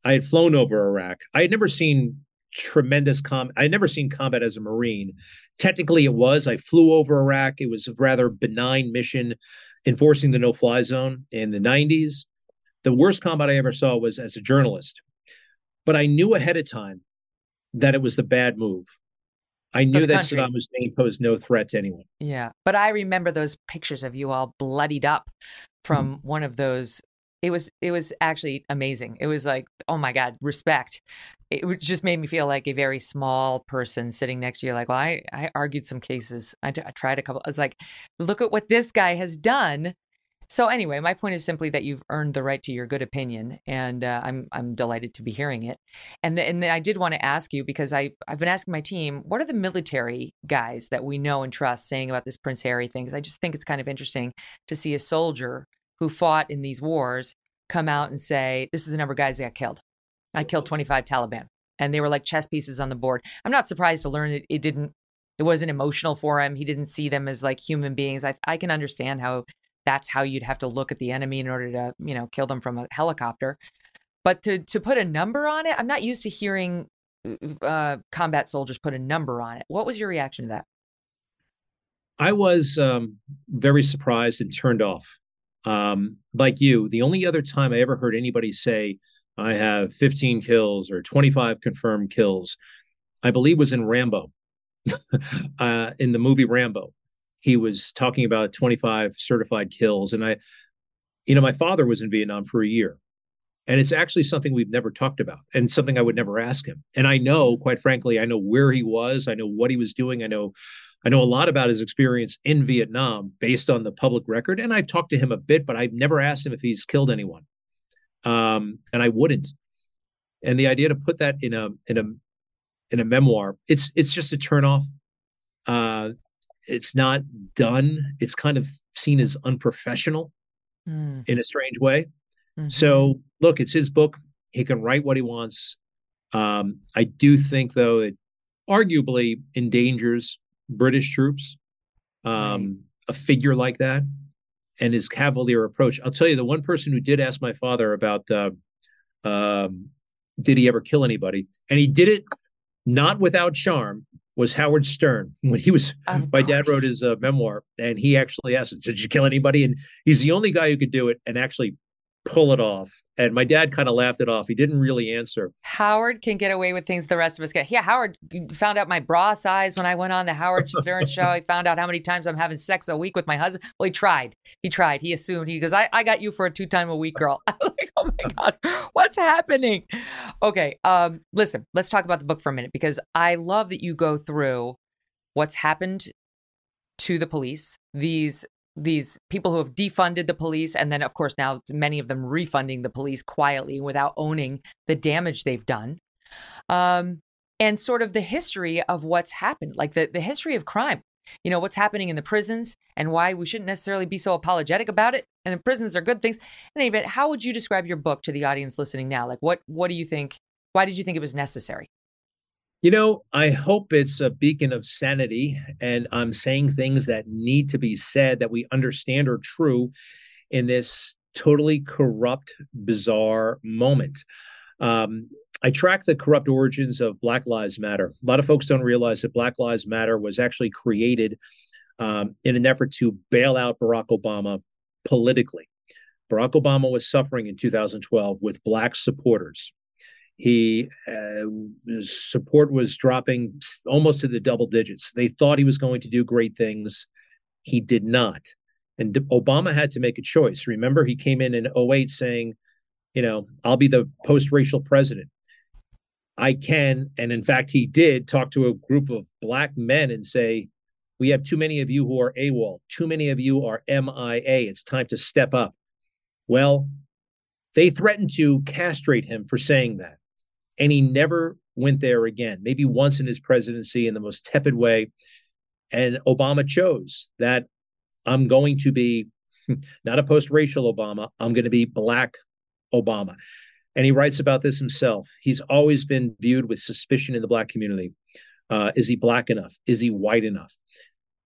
I had flown over Iraq. I had never seen tremendous combat. I had never seen combat as a Marine. Technically, it was. I flew over Iraq. It was a rather benign mission, enforcing the no-fly zone in the 90s. The worst combat I ever saw was as a journalist. But I knew ahead of time that it was the bad move. I knew that Saddam Hussein posed no threat to anyone. Yeah, but I remember those pictures of you all bloodied up from one of those. It was actually amazing. It was like, oh my God, respect. It just made me feel like a very small person sitting next to you. Like, well, I argued some cases. I tried a couple. I was like, look at what this guy has done. So anyway, my point is simply that you've earned the right to your good opinion, and I'm delighted to be hearing it. And then I did want to ask you, because I've been asking my team, what are the military guys that we know and trust saying about this Prince Harry thing? Because I just think it's kind of interesting to see a soldier who fought in these wars come out and say, this is the number of guys that got killed. I killed 25 Taliban, and they were like chess pieces on the board. I'm not surprised to learn it wasn't emotional for him. He didn't see them as like human beings. I can understand how that's how you'd have to look at the enemy in order to, you know, kill them from a helicopter. But to put a number on it, I'm not used to hearing combat soldiers put a number on it. What was your reaction to that? I was very surprised and turned off. Like you, the only other time I ever heard anybody say, I have 15 kills or 25 confirmed kills, I believe was in Rambo, in the movie Rambo. He was talking about 25 certified kills. And my father was in Vietnam for a year, and it's actually something we've never talked about and something I would never ask him. And I know, quite frankly, I know where he was. I know what he was doing. I know a lot about his experience in Vietnam based on the public record. And I've talked to him a bit, but I've never asked him if he's killed anyone. And I wouldn't. And the idea to put that in a memoir, it's just a turnoff. It's not done. It's kind of seen as unprofessional in a strange way. Mm-hmm. So look, it's his book. He can write what he wants. I do think, though, it arguably endangers British troops, right. A figure like that and his cavalier approach. I'll tell you, the one person who did ask my father about did he ever kill anybody, and he did it not without charm, was Howard Stern. When he was, dad wrote his memoir, and he actually asked him, did you kill anybody? And he's the only guy who could do it and actually pull it off. And my dad kind of laughed it off. He didn't really answer. Howard can get away with things the rest of us get. Yeah, Howard found out my bra size when I went on the Howard Stern show. He found out how many times I'm having sex a week with my husband. Well, he tried. He assumed. He goes, I got you for a 2-time-a-week girl. I'm like, oh my God, what's happening? Okay, listen, let's talk about the book for a minute, because I love that you go through what's happened to the police, these people who have defunded the police, and then, of course, now many of them refunding the police quietly without owning the damage they've done, and sort of the history of what's happened, like the history of crime, you know, what's happening in the prisons and why we shouldn't necessarily be so apologetic about it. And the prisons are good things. In any event, how would you describe your book to the audience listening now? Like, what do you think? Why did you think it was necessary? You know, I hope it's a beacon of sanity, and I'm saying things that need to be said that we understand are true in this totally corrupt, bizarre moment. I track the corrupt origins of Black Lives Matter. A lot of folks don't realize that Black Lives Matter was actually created in an effort to bail out Barack Obama politically. Barack Obama was suffering in 2012 with Black supporters. His support was dropping almost to the double digits. They thought he was going to do great things. He did not. And Obama had to make a choice. Remember, he came in 2008 saying, you know, I'll be the post-racial president. I can. And in fact, he did talk to a group of Black men and say, we have too many of you who are AWOL. Too many of you are MIA. It's time to step up. Well, they threatened to castrate him for saying that. And he never went there again, maybe once in his presidency in the most tepid way. And Obama chose that I'm going to be not a post-racial Obama, I'm going to be Black Obama. And he writes about this himself. He's always been viewed with suspicion in the Black community. Is he Black enough? Is he white enough?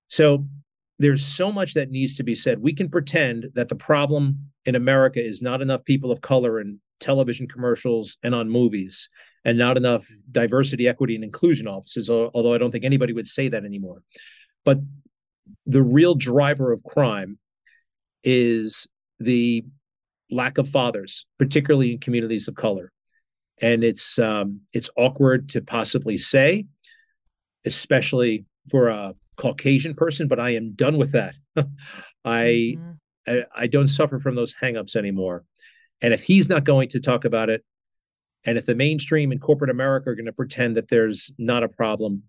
So there's so much that needs to be said. We can pretend that the problem in America is not enough people of color and television commercials and on movies, and not enough diversity, equity, and inclusion offices, although I don't think anybody would say that anymore. But the real driver of crime is the lack of fathers, particularly in communities of color. And it's awkward to possibly say, especially for a Caucasian person, but I am done with that. I don't suffer from those hangups anymore. And if he's not going to talk about it, and if the mainstream and corporate America are going to pretend that there's not a problem,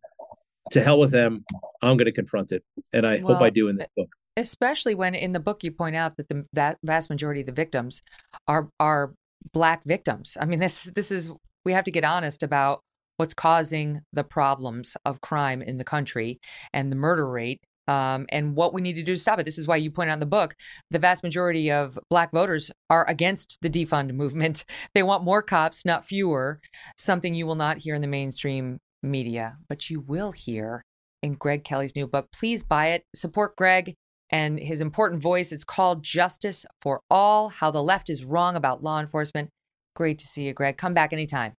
to hell with them, I'm going to confront it. And I hope I do in this book. Especially when in the book you point out that the vast majority of the victims are Black victims. I mean, this is, we have to get honest about what's causing the problems of crime in the country and the murder rate, and what we need to do to stop it. This is why you point out in the book, the vast majority of Black voters are against the defund movement. They want more cops, not fewer, something you will not hear in the mainstream media, but you will hear in Greg Kelly's new book. Please buy it. Support Greg and his important voice. It's called Justice for All, How the Left is Wrong About Law Enforcement. Great to see you, Greg. Come back anytime.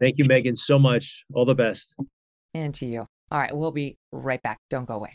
Thank you, Megan, so much. All the best. And to you. All right, we'll be right back. Don't go away.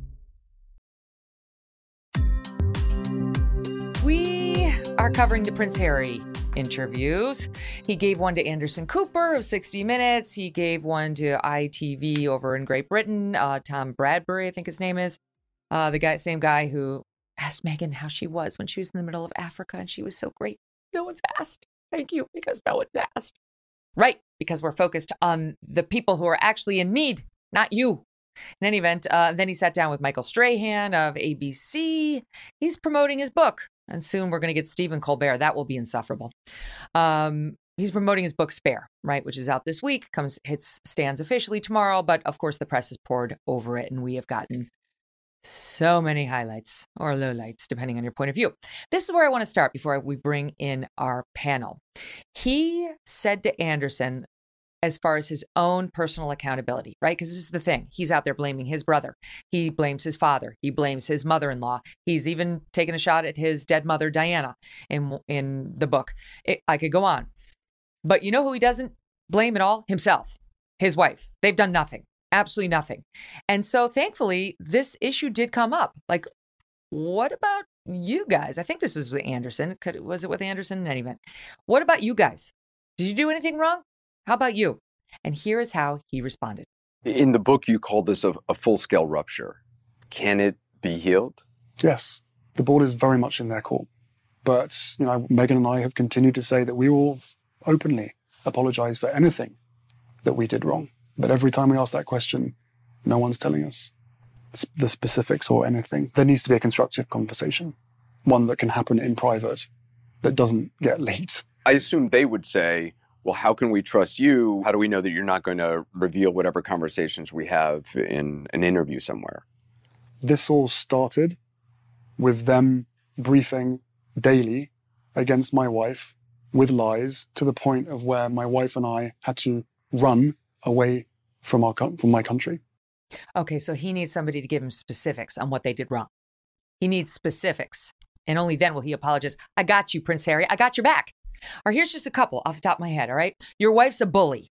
We are covering the Prince Harry interviews. He gave one to Anderson Cooper of 60 Minutes. He gave one to ITV over in Great Britain. Tom Bradbury, I think his name is. The same guy who asked Meghan how she was when she was in the middle of Africa, and she was so great. No one's asked. Thank you, because no one's asked. Right, because we're focused on the people who are actually in need, not you. In any event, then he sat down with Michael Strahan of ABC. He's promoting his book. And soon we're going to get Stephen Colbert. That will be insufferable. He's promoting his book Spare, right, which is out this week, stands officially tomorrow. But of course, the press has poured over it, and we have gotten so many highlights or lowlights, depending on your point of view. This is where I want to start before we bring in our panel. He said to Anderson, as far as his own personal accountability, right? Because this is the thing. He's out there blaming his brother. He blames his father. He blames his mother-in-law. He's even taken a shot at his dead mother, Diana, in the book. I could go on. But you know who he doesn't blame at all? Himself, his wife. They've done nothing, absolutely nothing. And so thankfully, this issue did come up. Like, what about you guys? I think this was with Anderson. Was it with Anderson in any event? What about you guys? Did you do anything wrong? How about you? And here is how he responded. In the book, you called this a full-scale rupture. Can it be healed? Yes. The ball is very much in their court. But, you know, Meghan and I have continued to say that we will openly apologize for anything that we did wrong. But every time we ask that question, no one's telling us the specifics or anything. There needs to be a constructive conversation, one that can happen in private, that doesn't get leaked. I assume they would say, well, how can we trust you? How do we know that you're not going to reveal whatever conversations we have in an interview somewhere? This all started with them briefing daily against my wife with lies, to the point of where my wife and I had to run away from my country. Okay, so he needs somebody to give him specifics on what they did wrong. He needs specifics. And only then will he apologize. I got you, Prince Harry. I got your back. Or here's just a couple off the top of my head, all right? Your wife's a bully.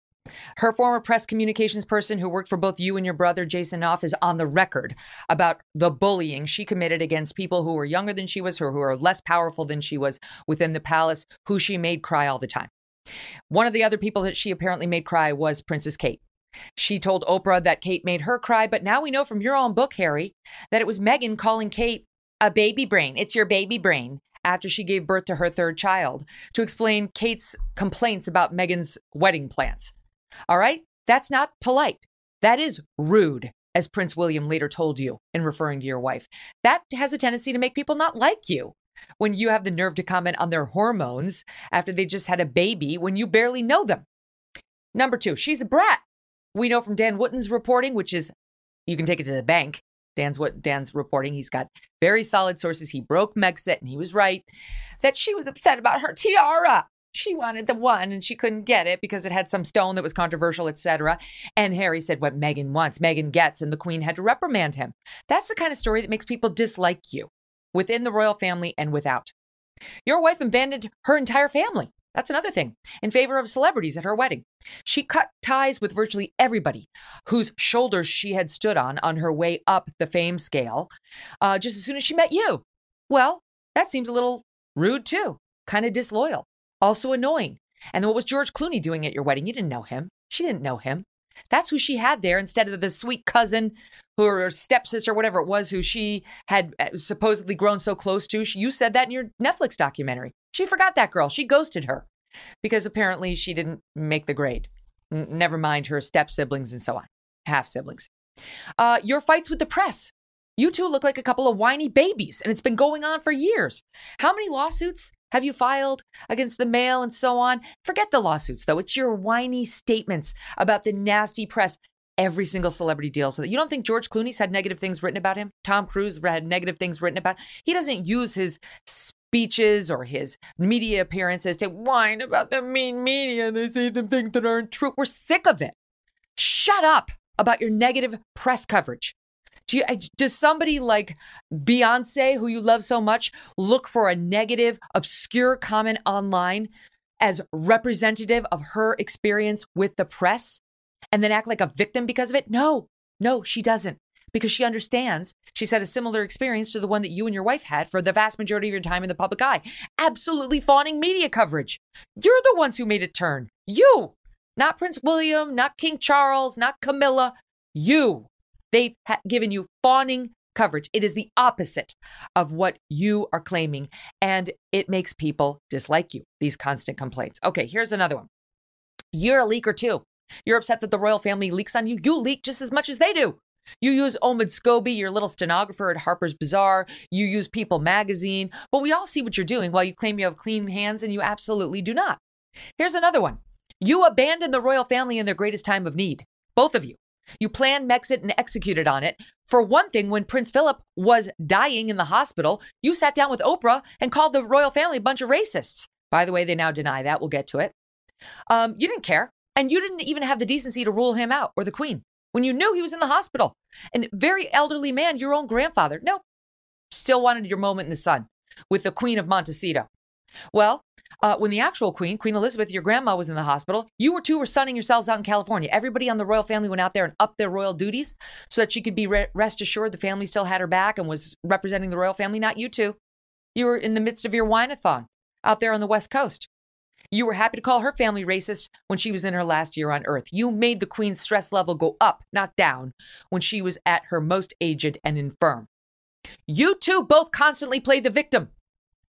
Her former press communications person who worked for both you and your brother, Jason Knopf, is on the record about the bullying she committed against people who were younger than she was or who are less powerful than she was within the palace, who she made cry all the time. One of the other people that she apparently made cry was Princess Kate. She told Oprah that Kate made her cry, but now we know from your own book, Harry, that it was Meghan calling Kate a baby brain. It's your baby brain. After she gave birth to her third child, to explain Kate's complaints about Meghan's wedding plans. All right? That's not polite. That is rude, as Prince William later told you in referring to your wife. That has a tendency to make people not like you when you have the nerve to comment on their hormones after they just had a baby when you barely know them. Number 2, she's a brat. We know from Dan Wooten's reporting, which is, you can take it to the bank. understands what Dan's reporting. He's got very solid sources. He broke Megxit, and he was right that she was upset about her tiara. She wanted the one and she couldn't get it because it had some stone that was controversial, etc. And Harry said what Meghan wants, Meghan gets, and the Queen had to reprimand him. That's the kind of story that makes people dislike you within the royal family and without. Your wife abandoned her entire family. That's another thing, in favor of celebrities at her wedding. She cut ties with virtually everybody whose shoulders she had stood on her way up the fame scale, just as soon as she met you. Well, that seems a little rude too, kind of disloyal, also annoying. And then what was George Clooney doing at your wedding? You didn't know him. She didn't know him. That's who she had there instead of the sweet cousin or stepsister, whatever it was, who she had supposedly grown so close to. You said that in your Netflix documentary. She forgot that girl. She ghosted her because apparently she didn't make the grade. Never mind her step siblings and so on. Half siblings. Your fights with the press. You two look like a couple of whiny babies, and it's been going on for years. How many lawsuits have you filed against the Mail and so on? Forget the lawsuits, though. It's your whiny statements about the nasty press. Every single celebrity deals with it. You don't think George Clooney's had negative things written about him? Tom Cruise had negative things written about him. He doesn't use his speeches or his media appearances to whine about the mean media. They say the things that aren't true. We're sick of it. Shut up about your negative press coverage. Does somebody like Beyonce, who you love so much, look for a negative, obscure comment online as representative of her experience with the press and then act like a victim because of it? No, she doesn't, because she understands she's had a similar experience to the one that you and your wife had for the vast majority of your time in the public eye. Absolutely fawning media coverage. You're the ones who made it turn. You, not Prince William, not King Charles, not Camilla, you. They've given you fawning coverage. It is the opposite of what you are claiming, and it makes people dislike you, these constant complaints. Okay, here's another one. You're a leaker too. You're upset that the royal family leaks on you. You leak just as much as they do. You use Omid Scobie, your little stenographer at Harper's Bazaar. You use People Magazine. But we all see what you're doing while you claim you have clean hands, and you absolutely do not. Here's another one. You abandon the royal family in their greatest time of need. Both of you. You planned Megxit and executed on it. For one thing, when Prince Philip was dying in the hospital, you sat down with Oprah and called the royal family a bunch of racists. By the way, they now deny that. We'll get to it. You didn't care. And you didn't even have the decency to rule him out or the Queen when you knew he was in the hospital. And very elderly man, your own grandfather. Nope. Still wanted your moment in the sun with the Queen of Montecito. Well, when the actual queen, Queen Elizabeth, your grandma, was in the hospital, you two were sunning yourselves out in California. Everybody on the royal family went out there and upped their royal duties so that she could be rest assured the family still had her back and was representing the royal family. Not you two. You were in the midst of your wine-a-thon out there on the West Coast. You were happy to call her family racist when she was in her last year on Earth. You made the Queen's stress level go up, not down, when she was at her most aged and infirm. You two both constantly play the victim.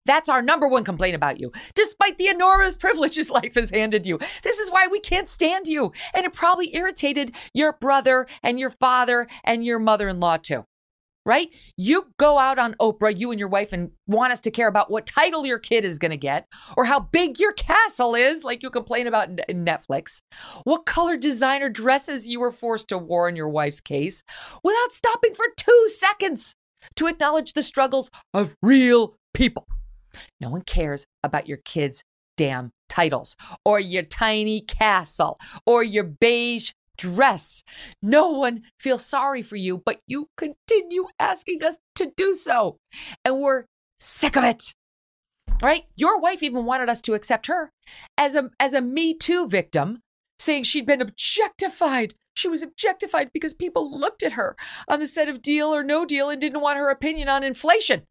That's our number one complaint about you, despite the enormous privileges life has handed you. This is why we can't stand you. And it probably irritated your brother and your father and your mother-in-law too, right? You go out on Oprah, you and your wife, and want us to care about what title your kid is going to get or how big your castle is, like you complain about in Netflix, what color designer dresses you were forced to wear in your wife's case, without stopping for 2 seconds to acknowledge the struggles of real people. No one cares about your kids' damn titles or your tiny castle or your beige dress. No one feels sorry for you, but you continue asking us to do so. And we're sick of it, right? Your wife even wanted us to accept her as a Me Too victim, saying she'd been objectified. She was objectified because people looked at her on the set of Deal or No Deal and didn't want her opinion on inflation.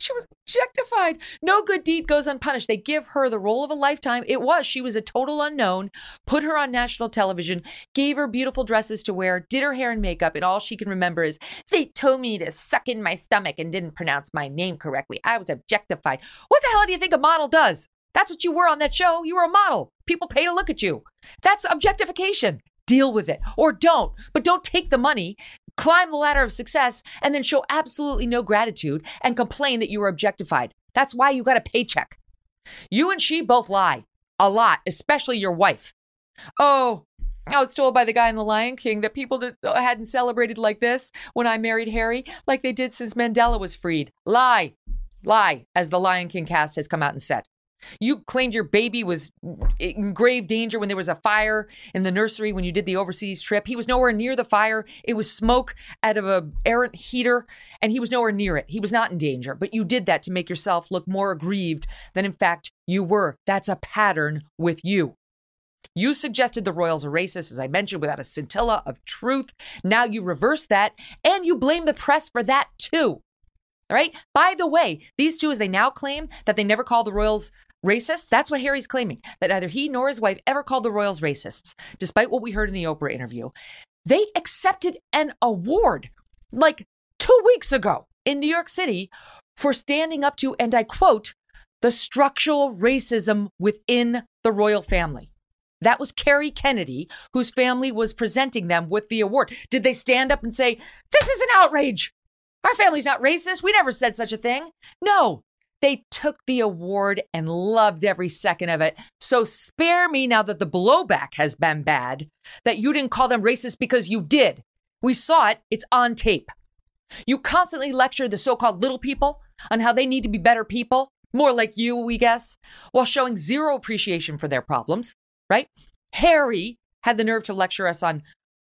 She was objectified. No good deed goes unpunished. They give her the role of a lifetime. She was a total unknown, put her on national television, gave her beautiful dresses to wear, did her hair and makeup. And all she can remember is they told me to suck in my stomach and didn't pronounce my name correctly. I was objectified. What the hell do you think a model does? That's what you were on that show. You were a model. People pay to look at you. That's objectification. Deal with it or don't, but don't take the money, climb the ladder of success, and then show absolutely no gratitude and complain that you were objectified. That's why you got a paycheck. You and she both lie a lot, especially your wife. Oh, I was told by the guy in The Lion King that people that hadn't celebrated like this when I married Harry, like they did since Mandela was freed. Lie. Lie, as the Lion King cast has come out and said. You claimed your baby was in grave danger when there was a fire in the nursery when you did the overseas trip. He was nowhere near the fire. It was smoke out of an errant heater, and he was nowhere near it. He was not in danger. But you did that to make yourself look more aggrieved than, in fact, you were. That's a pattern with you. You suggested the royals are racist, as I mentioned, without a scintilla of truth. Now you reverse that, and you blame the press for that, too. All right? By the way, these two, as they now claim that they never called the royals racists, that's what Harry's claiming, that neither he nor his wife ever called the royals racists, despite what we heard in the Oprah interview. They accepted an award like 2 weeks ago in New York City for standing up to, and I quote, the structural racism within the royal family. That was Kerry Kennedy, whose family was presenting them with the award. Did they stand up and say, this is an outrage? Our family's not racist. We never said such a thing. No. They took the award and loved every second of it. So spare me now that the blowback has been bad, that you didn't call them racist because you did. We saw it. It's on tape. You constantly lecture the so-called little people on how they need to be better people, more like you, we guess, while showing zero appreciation for their problems, right? Harry had the nerve to lecture us on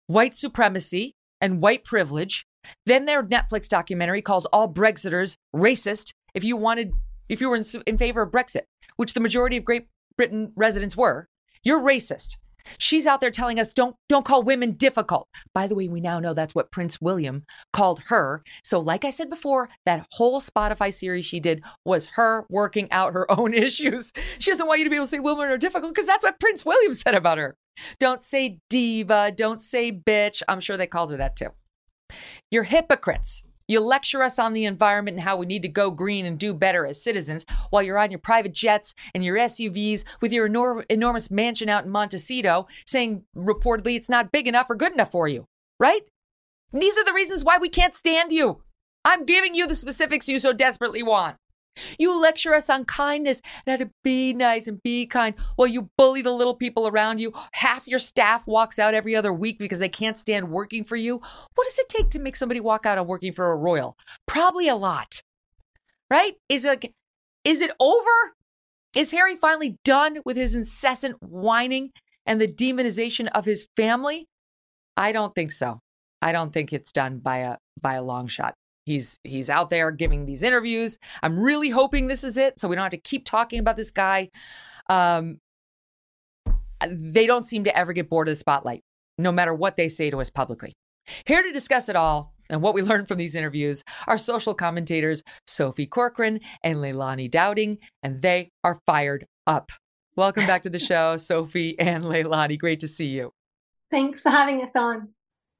white supremacy and white privilege. Then their Netflix documentary calls all Brexiters racist if you were in favor of Brexit, which the majority of Great Britain residents were, you're racist. She's out there telling us don't call women difficult. By the way, we now know that's what Prince William called her. So like I said before, that whole Spotify series she did was her working out her own issues. She doesn't want you to be able to say women are difficult because that's what Prince William said about her. Don't say diva. Don't say bitch. I'm sure they called her that too. You're hypocrites. You lecture us on the environment and how we need to go green and do better as citizens while you're on your private jets and your SUVs with your enormous mansion out in Montecito saying reportedly it's not big enough or good enough for you, right? These are the reasons why we can't stand you. I'm giving you the specifics you so desperately want. You lecture us on kindness and how to be nice and be kind while you bully the little people around you. Half your staff walks out every other week because they can't stand working for you. What does it take to make somebody walk out on working for a royal? Probably a lot, right? Is it over? Is Harry finally done with his incessant whining and the demonization of his family? I don't think so. I don't think it's done by a long shot. He's out there giving these interviews. I'm really hoping this is it, so we don't have to keep talking about this guy. They don't seem to ever get bored of the spotlight, no matter what they say to us publicly. Here to discuss it all and what we learned from these interviews are social commentators Sophie Corcoran and Leilani Dowding, and they are fired up. Welcome back to the show, Sophie and Leilani. Great to see you. Thanks for having us on.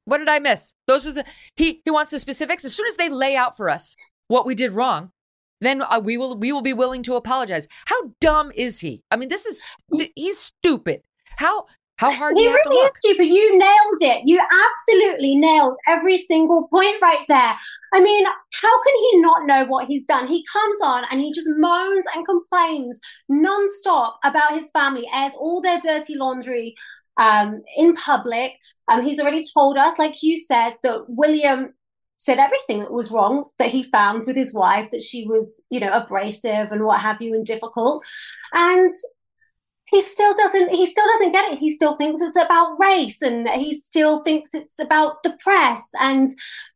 What did I miss? Those are he wants the specifics. As soon as they lay out for us what we did wrong, then we will be willing to apologize. How dumb is he? I mean, he's stupid. How hard do you have to look? He really is stupid. You nailed it. You absolutely nailed every single point right there. I mean, how can he not know what he's done? He comes on and he just moans and complains nonstop about his family, airs all their dirty laundry in public. He's already told us, like you said, that William said everything that was wrong that he found with his wife, that she was, abrasive and what have you and difficult. And he still doesn't get it. He still thinks it's about race and he still thinks it's about the press and,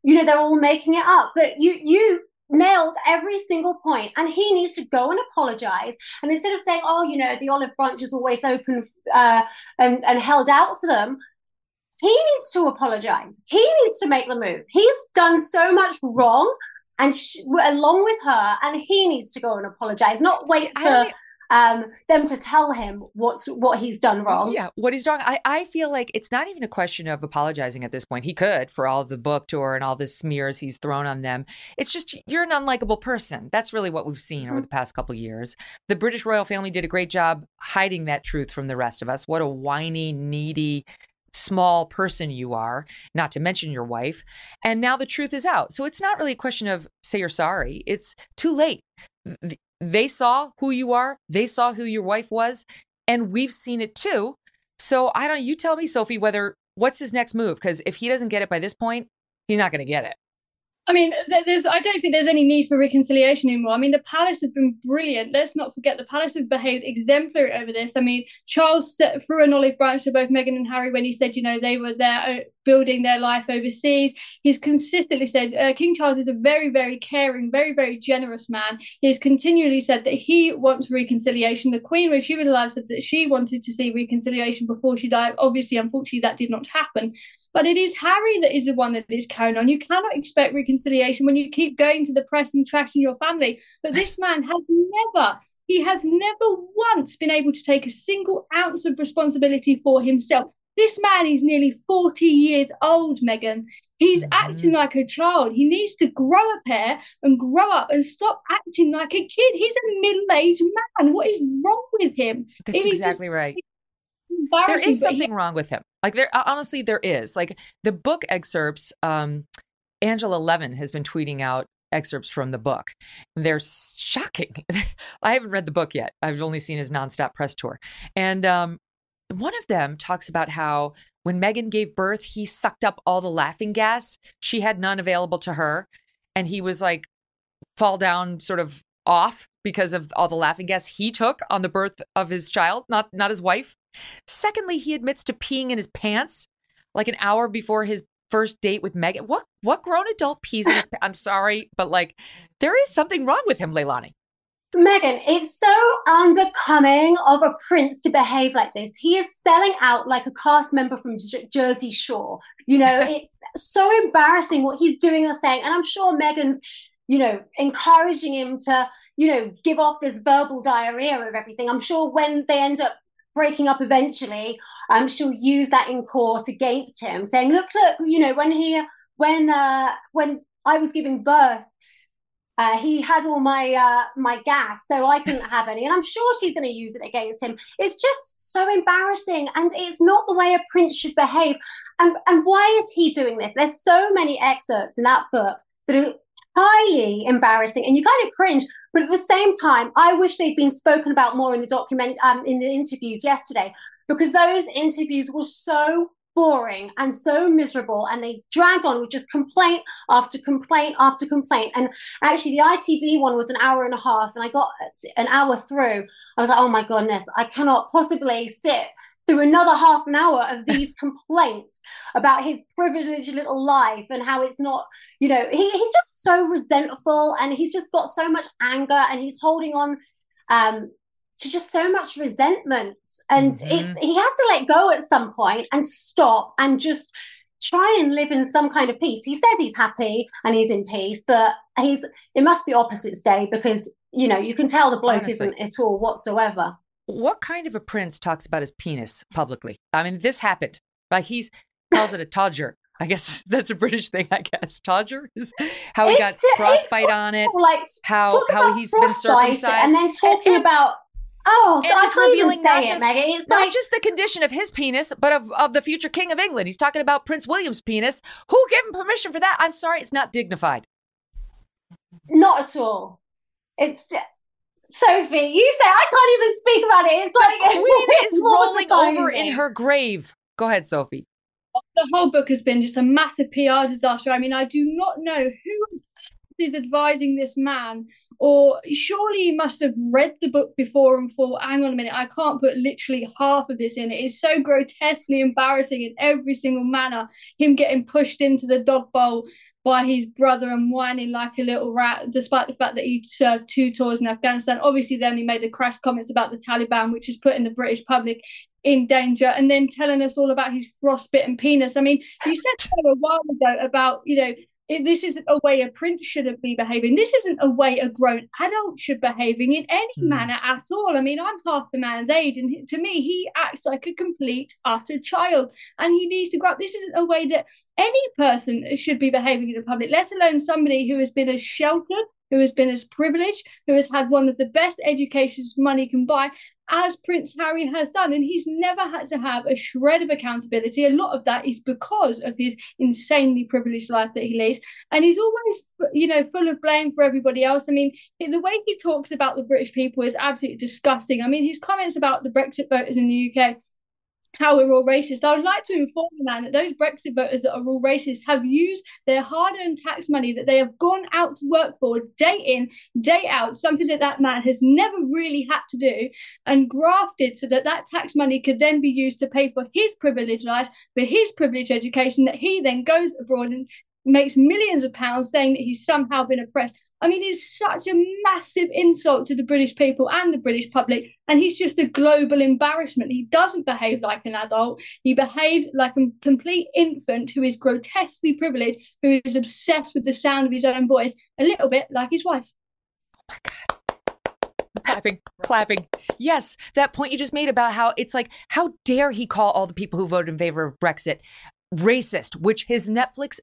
they're all making it up. But you nailed every single point, and he needs to go and apologize. And instead of saying, the olive branch is always open and held out for them, he needs to apologize. He needs to make the move. He's done so much wrong, and along with her, and he needs to go and apologize, not wait for them to tell him what he's done wrong. Yeah, what he's wrong. I feel like it's not even a question of apologizing at this point. He could, for all of the book tour and all the smears he's thrown on them. It's just, you're an unlikable person. That's really what we've seen over the past couple of years. The British royal family did a great job hiding that truth from the rest of us. What a whiny, needy, small person you are, not to mention your wife. And now the truth is out. So it's not really a question of say you're sorry. It's too late. They saw who you are. They saw who your wife was. And we've seen it too. So I don't, you tell me, Sophie, whether what's his next move? Because if he doesn't get it by this point, he's not going to get it. I mean, I don't think there's any need for reconciliation anymore. I mean, the palace have been brilliant. Let's not forget the palace have behaved exemplary over this. I mean, Charles threw an olive branch to both Meghan and Harry when he said, you know, they were there building their life overseas. He's consistently said King Charles is a very, very caring, very, very generous man. He's continually said that he wants reconciliation. The Queen, when she was alive, said that she wanted to see reconciliation before she died. Obviously, unfortunately, that did not happen. But it is Harry that is the one that is carrying on. You cannot expect reconciliation when you keep going to the press and trashing your family. But this man has never once been able to take a single ounce of responsibility for himself. This man is nearly 40 years old, Meghan. He's acting like a child. He needs to grow a pair and grow up and stop acting like a kid. He's a middle-aged man. What is wrong with him? That's exactly right. There is something wrong with him. Like, there, honestly, there is. Like, the book excerpts, Angela Levin has been tweeting out excerpts from the book. They're shocking. I haven't read the book yet. I've only seen his nonstop press tour. And one of them talks about how when Meghan gave birth, he sucked up all the laughing gas. She had none available to her. And he was like, fall down sort of off because of all the laughing gas he took on the birth of his child, not his wife. Secondly, he admits to peeing in his pants like an hour before his first date with Meghan. What grown adult pees in his pants? I'm sorry, but like, there is something wrong with him, Leilani. Meghan, it's so unbecoming of a prince to behave like this. He is selling out like a cast member from Jersey Shore. You know, it's so embarrassing what he's doing or saying. And I'm sure Meghan's, you know, encouraging him to, you know, give off this verbal diarrhea of everything. I'm sure when they end up breaking up eventually, she'll use that in court against him, saying, look, you know, when I was giving birth, he had all my gas, so I couldn't have any. And I'm sure she's going to use it against him. It's just so embarrassing, and it's not the way a prince should behave. And why is he doing this? There's so many excerpts in that book that are highly embarrassing, and you kind of cringe. But at the same time, I wish they'd been spoken about more in the in the interviews yesterday, because those interviews were so boring and so miserable, and they dragged on with just complaint after complaint after complaint. And actually, the ITV one was an hour and a half, and I got an hour through. I was like, oh my goodness, I cannot possibly sit through another half an hour of these complaints about his privileged little life and how it's not, you know, he's just so resentful, and he's just got so much anger, and he's holding on to just so much resentment. And he has to let go at some point and stop and just try and live in some kind of peace. He says he's happy and he's in peace, but it must be opposites day, because, you know, you can tell the bloke isn't at all whatsoever. What kind of a prince talks about his penis publicly? I mean, this happened. Like, he calls it a todger. I guess that's a British thing, I guess. Todger is how he got frostbite on it, like, how he's been circumcised. And then talking about... Oh, I can't even say it, Meghan. It's not just the condition of his penis, but of the future King of England. He's talking about Prince William's penis. Who gave him permission for that? I'm sorry, it's not dignified. Not at all. It's... Sophie, you say I can't even speak about it. It's like the Queen is rolling over in her grave. Go ahead, Sophie. The whole book has been just a massive PR disaster. I mean, I do not know who is advising this man, or surely you must have read the book before and thought, hang on a minute, I can't put literally half of this in. It is so grotesquely embarrassing in every single manner. Him getting pushed into the dog bowl by his brother and whining like a little rat, despite the fact that he served 2 tours in Afghanistan. Obviously, then he made the crass comments about the Taliban, which is putting the British public in danger, and then telling us all about his frostbitten penis. I mean, you said a while ago about, you know, this isn't a way a prince should be behaving. This isn't a way a grown adult should be behaving in any manner at all. I mean, I'm half the man's age, and to me, he acts like a complete, utter child, and he needs to grow up. This isn't a way that any person should be behaving in the public, let alone somebody who has been as sheltered, who has been as privileged, who has had one of the best educations money can buy, as Prince Harry has done. And he's never had to have a shred of accountability. A lot of that is because of his insanely privileged life that he leads. And he's always, you know, full of blame for everybody else. I mean, the way he talks about the British people is absolutely disgusting. I mean, his comments about the Brexit voters in the UK how we're all racist. I would like to inform the man that those Brexit voters that are all racist have used their hard-earned tax money that they have gone out to work for day in, day out, something that that man has never really had to do, and grafted so that that tax money could then be used to pay for his privileged life, for his privileged education, that he then goes abroad and makes millions of pounds saying that he's somehow been oppressed. I mean, it's such a massive insult to the British people and the British public, and he's just a global embarrassment. He doesn't behave like an adult. He behaved like a complete infant who is grotesquely privileged, who is obsessed with the sound of his own voice, a little bit like his wife. Oh my God. Clapping, clapping. Yes, that point you just made about how it's like, how dare he call all the people who voted in favor of Brexit racist, which his Netflix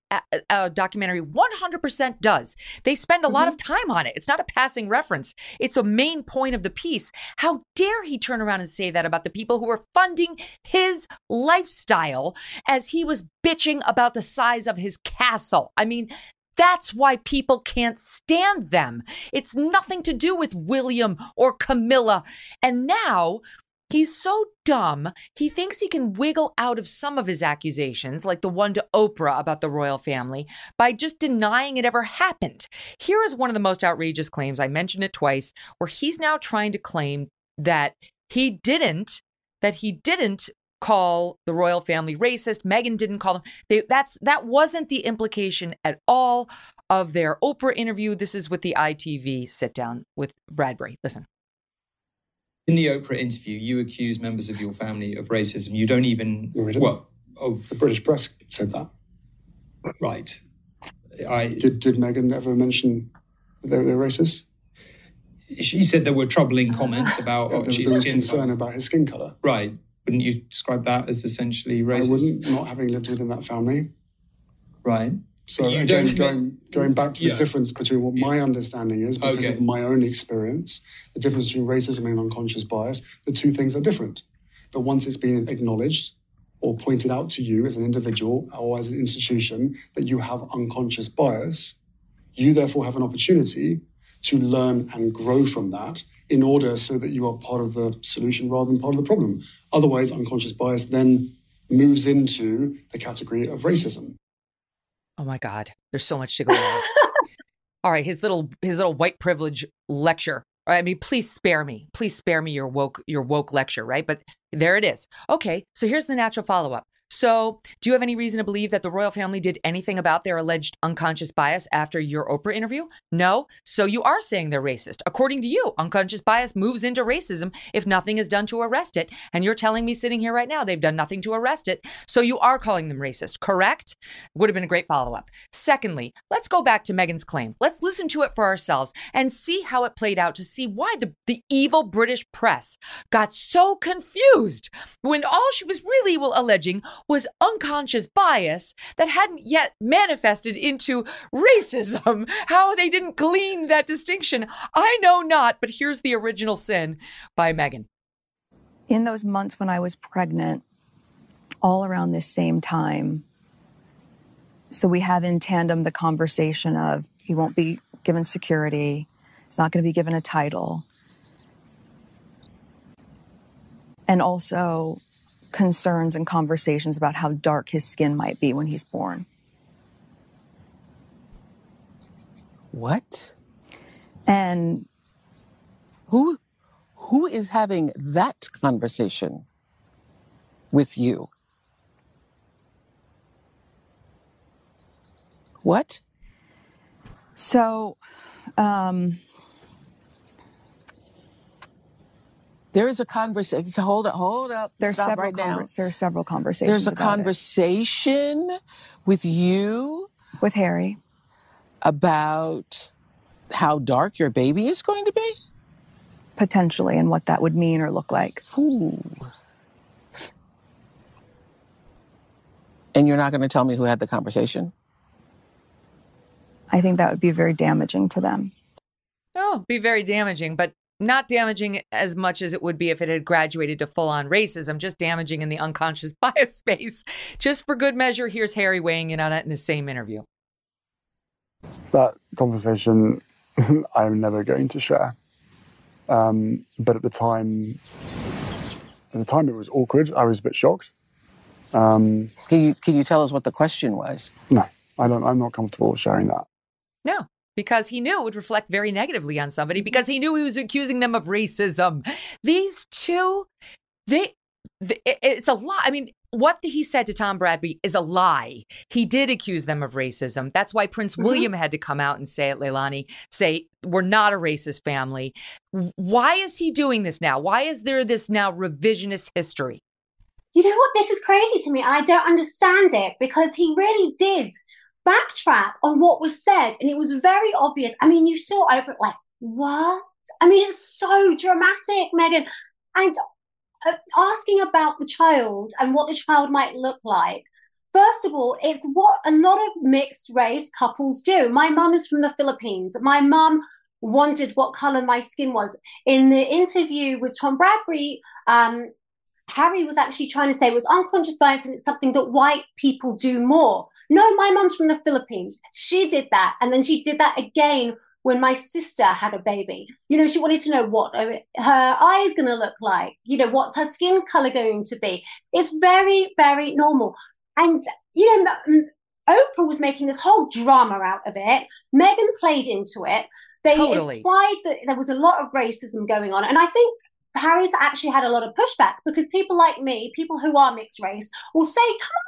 documentary 100% does. They spend a lot of time on it. It's not a passing reference. It's a main point of the piece. How dare he turn around and say that about the people who are funding his lifestyle as he was bitching about the size of his castle. I mean, that's why people can't stand them. It's nothing to do with William or Camilla. And now he's so dumb, he thinks he can wiggle out of some of his accusations, like the one to Oprah about the royal family, by just denying it ever happened. Here is one of the most outrageous claims. I mentioned it twice, where he's now trying to claim that he didn't call the royal family racist. Meghan didn't call them. That wasn't the implication at all of their Oprah interview. This is with the ITV sit down with Bradbury. Listen. In the Oprah interview, you accuse members of your family of racism. You don't even... Well, of... The British press said that. Right. Did Meghan ever mention that they were racist? She said there were troubling comments about... There was concern about his skin colour. Right. Wouldn't you describe that as essentially racist? I wouldn't, not having lived within that family. Right. So you again, going back to the difference between what my understanding is, because of my own experience, the difference between racism and unconscious bias, the two things are different. But once it's been acknowledged or pointed out to you as an individual or as an institution that you have unconscious bias, you therefore have an opportunity to learn and grow from that in order so that you are part of the solution rather than part of the problem. Otherwise, unconscious bias then moves into the category of racism. Oh, my God. There's so much to go on. All right. His little white privilege lecture. I mean, please spare me. Please spare me your woke lecture. Right. But there it is. OK, so here's the natural follow up. So do you have any reason to believe that the royal family did anything about their alleged unconscious bias after your Oprah interview? No. So you are saying they're racist. According to you, unconscious bias moves into racism if nothing is done to arrest it. And you're telling me sitting here right now, they've done nothing to arrest it. So you are calling them racist, correct? Would have been a great follow-up. Secondly, let's go back to Meghan's claim. Let's listen to it for ourselves and see how it played out, to see why the evil British press got so confused when all she was really alleging was unconscious bias that hadn't yet manifested into racism. How they didn't glean that distinction, I know not, but here's the original sin by Meghan. In those months when I was pregnant, all around this same time, so we have in tandem the conversation of he won't be given security, he's not going to be given a title. And also concerns and conversations about how dark his skin might be when he's born. What? And who is having that conversation with you? What? So, there is a conversation. Hold up. There are several conversations. There's a conversation with you. With Harry. About how dark your baby is going to be? Potentially, and what that would mean or look like. Ooh. And you're not going to tell me who had the conversation? I think that would be very damaging to them. Oh, be very damaging, but not damaging as much as it would be if it had graduated to full-on racism, just damaging in the unconscious bias space. Just for good measure, here's Harry weighing in on it in the same interview. That conversation I'm never going to share. But at the time, At the time, it was awkward. I was a bit shocked. Can you tell us what the question was? No, I don't. I'm not comfortable sharing that. No, because he knew it would reflect very negatively on somebody, because he knew he was accusing them of racism. These two, it's a lot. I mean, what he said to Tom Bradbury is a lie. He did accuse them of racism. That's why Prince William had to come out and say it, Leilani, say, we're not a racist family. Why is he doing this now? Why is there this now revisionist history? You know what? This is crazy to me. I don't understand it, because he really did backtrack on what was said. And it was very obvious. I mean, you saw Oprah like, what? I mean, it's so dramatic, Meghan. And asking about the child and what the child might look like. First of all, it's what a lot of mixed race couples do. My mum is from the Philippines. My mum wondered what colour my skin was. In the interview with Tom Bradbury, Harry was actually trying to say it was unconscious bias and it's something that white people do more. No, my mum's from the Philippines. She did that. And then she did that again when my sister had a baby. You know, she wanted to know what her eye is going to look like. You know, what's her skin color going to be? It's very, very normal. And, you know, Oprah was making this whole drama out of it. Meghan played into it. They implied that there was a lot of racism going on. And I think Harry's actually had a lot of pushback, because people like me, people who are mixed race, will say,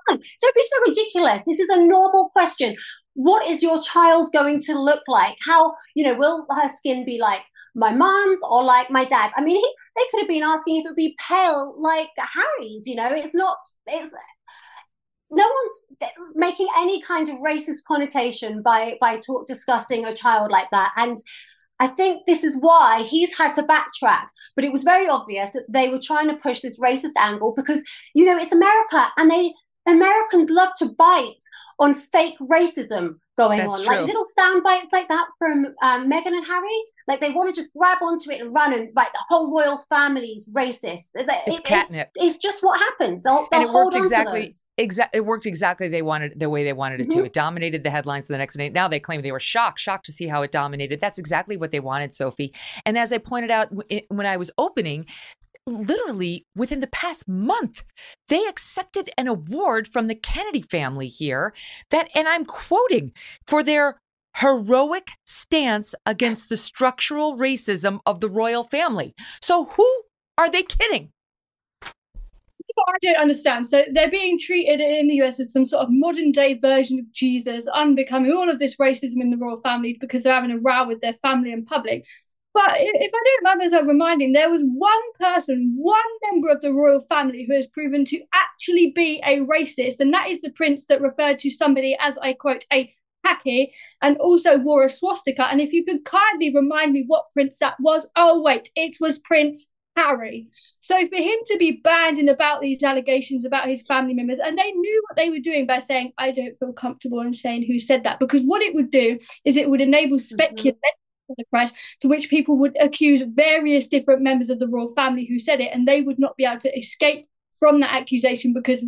come on, don't be so ridiculous. This is a normal question. What is your child going to look like? How, you know, will her skin be like my mom's or like my dad's? I mean, they could have been asking if it would be pale like Harry's, you know. It's no one's making any kind of racist connotation by discussing a child like that. And I think this is why he's had to backtrack. But it was very obvious that they were trying to push this racist angle, because, you know, it's America, and Americans love to bite on fake racism going on. Like little sound bites like that from Meghan and Harry. Like they want to just grab onto it and run, and like the whole royal family's racist. It's catnip. It's just what happens. They'll hold on to those. It worked exactly the way they wanted it to. It dominated the headlines the next day. Now they claim they were shocked to see how it dominated. That's exactly what they wanted, Sophie. And as I pointed out when I was opening, literally within the past month, they accepted an award from the Kennedy family here that, and I'm quoting, for their heroic stance against the structural racism of the royal family. So who are they kidding? I don't understand. So they're being treated in the US as some sort of modern day version of Jesus, unbecoming, all of this racism in the royal family because they're having a row with their family in public. But if I don't mind myself reminding, there was one person, one member of the royal family who has proven to actually be a racist, and that is the prince that referred to somebody as, I quote, a khaki, and also wore a swastika. And if you could kindly remind me what prince that was, oh, wait, it was Prince Harry. So for him to be banned and about these allegations about his family members, and they knew what they were doing by saying, I don't feel comfortable in saying who said that, because what it would do is it would enable speculation of the press, to which people would accuse various different members of the royal family who said it, and they would not be able to escape from that accusation, because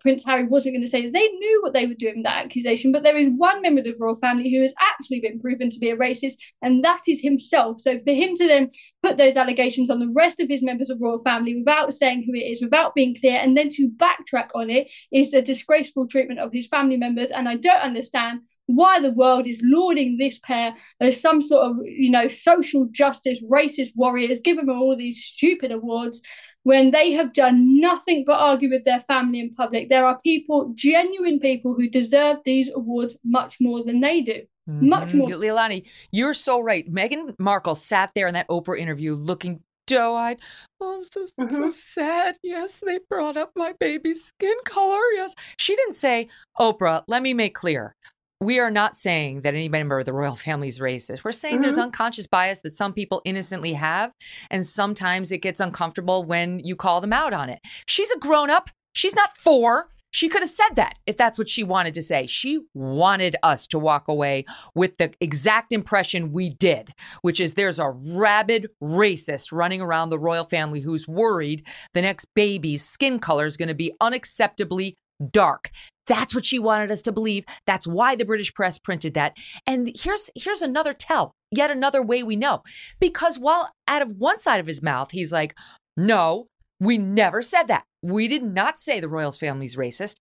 Prince Harry wasn't going to say that. They knew what they were doing with that accusation, but there is one member of the royal family who has actually been proven to be a racist, and that is himself. So for him to then put those allegations on the rest of his members of royal family without saying who it is, without being clear, and then to backtrack on it, is a disgraceful treatment of his family members. And I don't understand why the world is lauding this pair as some sort of, you know, social justice, racist warriors, giving them all these stupid awards when they have done nothing but argue with their family in public. There are people, genuine people, who deserve these awards much more than they do. Much more. Leilani, you're so right. Meghan Markle sat there in that Oprah interview looking doe-eyed. Oh, I'm so sad. Yes, they brought up my baby's skin color. Yes. She didn't say, Oprah, let me make clear, we are not saying that any member of the royal family is racist. We're saying there's unconscious bias that some people innocently have, and sometimes it gets uncomfortable when you call them out on it. She's a grown-up. She's not four. She could have said that if that's what she wanted to say. She wanted us to walk away with the exact impression we did, which is there's a rabid racist running around the royal family who's worried the next baby's skin color is going to be unacceptably dark. That's what she wanted us to believe. That's why the British press printed that. And here's another tell, yet another way we know, because while out of one side of his mouth, he's like, no, We never said that. We did not say the royal family's racist.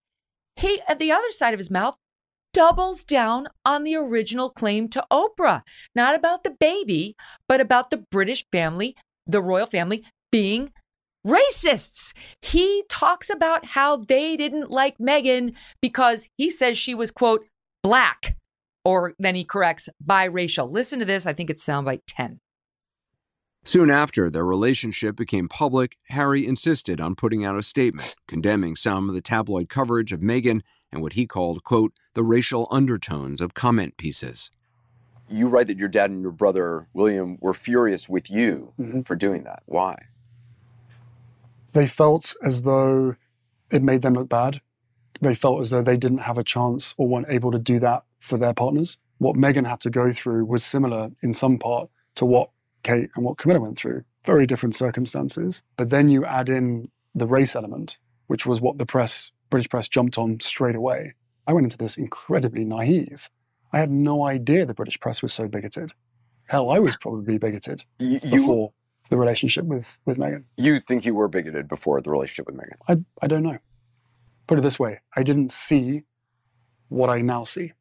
He, at the other side of his mouth, doubles down on the original claim to Oprah, not about the baby, but about the British family, the royal family being racists. He talks about how they didn't like Meghan because he says she was, quote, black, or then he corrects, biracial. Listen to this. I think it's soundbite 10. Soon after their relationship became public, Harry insisted on putting out a statement condemning some of the tabloid coverage of Meghan and what he called, quote, the racial undertones of comment pieces. You write that your dad and your brother, William, were furious with you for doing that. Why? They felt as though it made them look bad. They felt as though they didn't have a chance or weren't able to do that for their partners. What Meghan had to go through was similar in some part to what Kate and what Camilla went through. Very different circumstances. But then you add in the race element, which was what the press, British press, jumped on straight away. I went into this incredibly naive. I had no idea the British press was so bigoted. Hell, I was probably bigoted before the relationship with Meghan. You think you were bigoted before the relationship with Meghan? I don't know. Put it this way. I didn't see what I now see.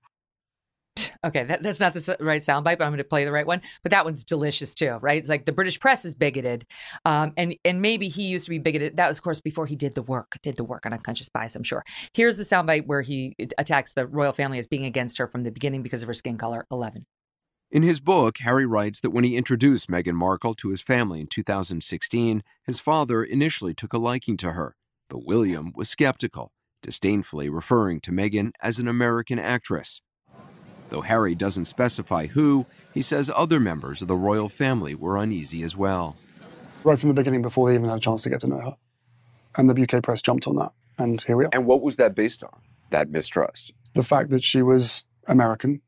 Okay, that's not the right soundbite, but I'm going to play the right one. But that one's delicious too, right? It's like the British press is bigoted, and maybe he used to be bigoted. That was, of course, before he did the work on unconscious bias, I'm sure. Here's the soundbite where he attacks the royal family as being against her from the beginning because of her skin color, 11. In his book, Harry writes that when he introduced Meghan Markle to his family in 2016, his father initially took a liking to her, but William was skeptical, disdainfully referring to Meghan as an American actress. Though Harry doesn't specify who, he says other members of the royal family were uneasy as well. Right from the beginning, before they even had a chance to get to know her. And the UK press jumped on that, and here we are. And what was that based on, that mistrust? The fact that she was American,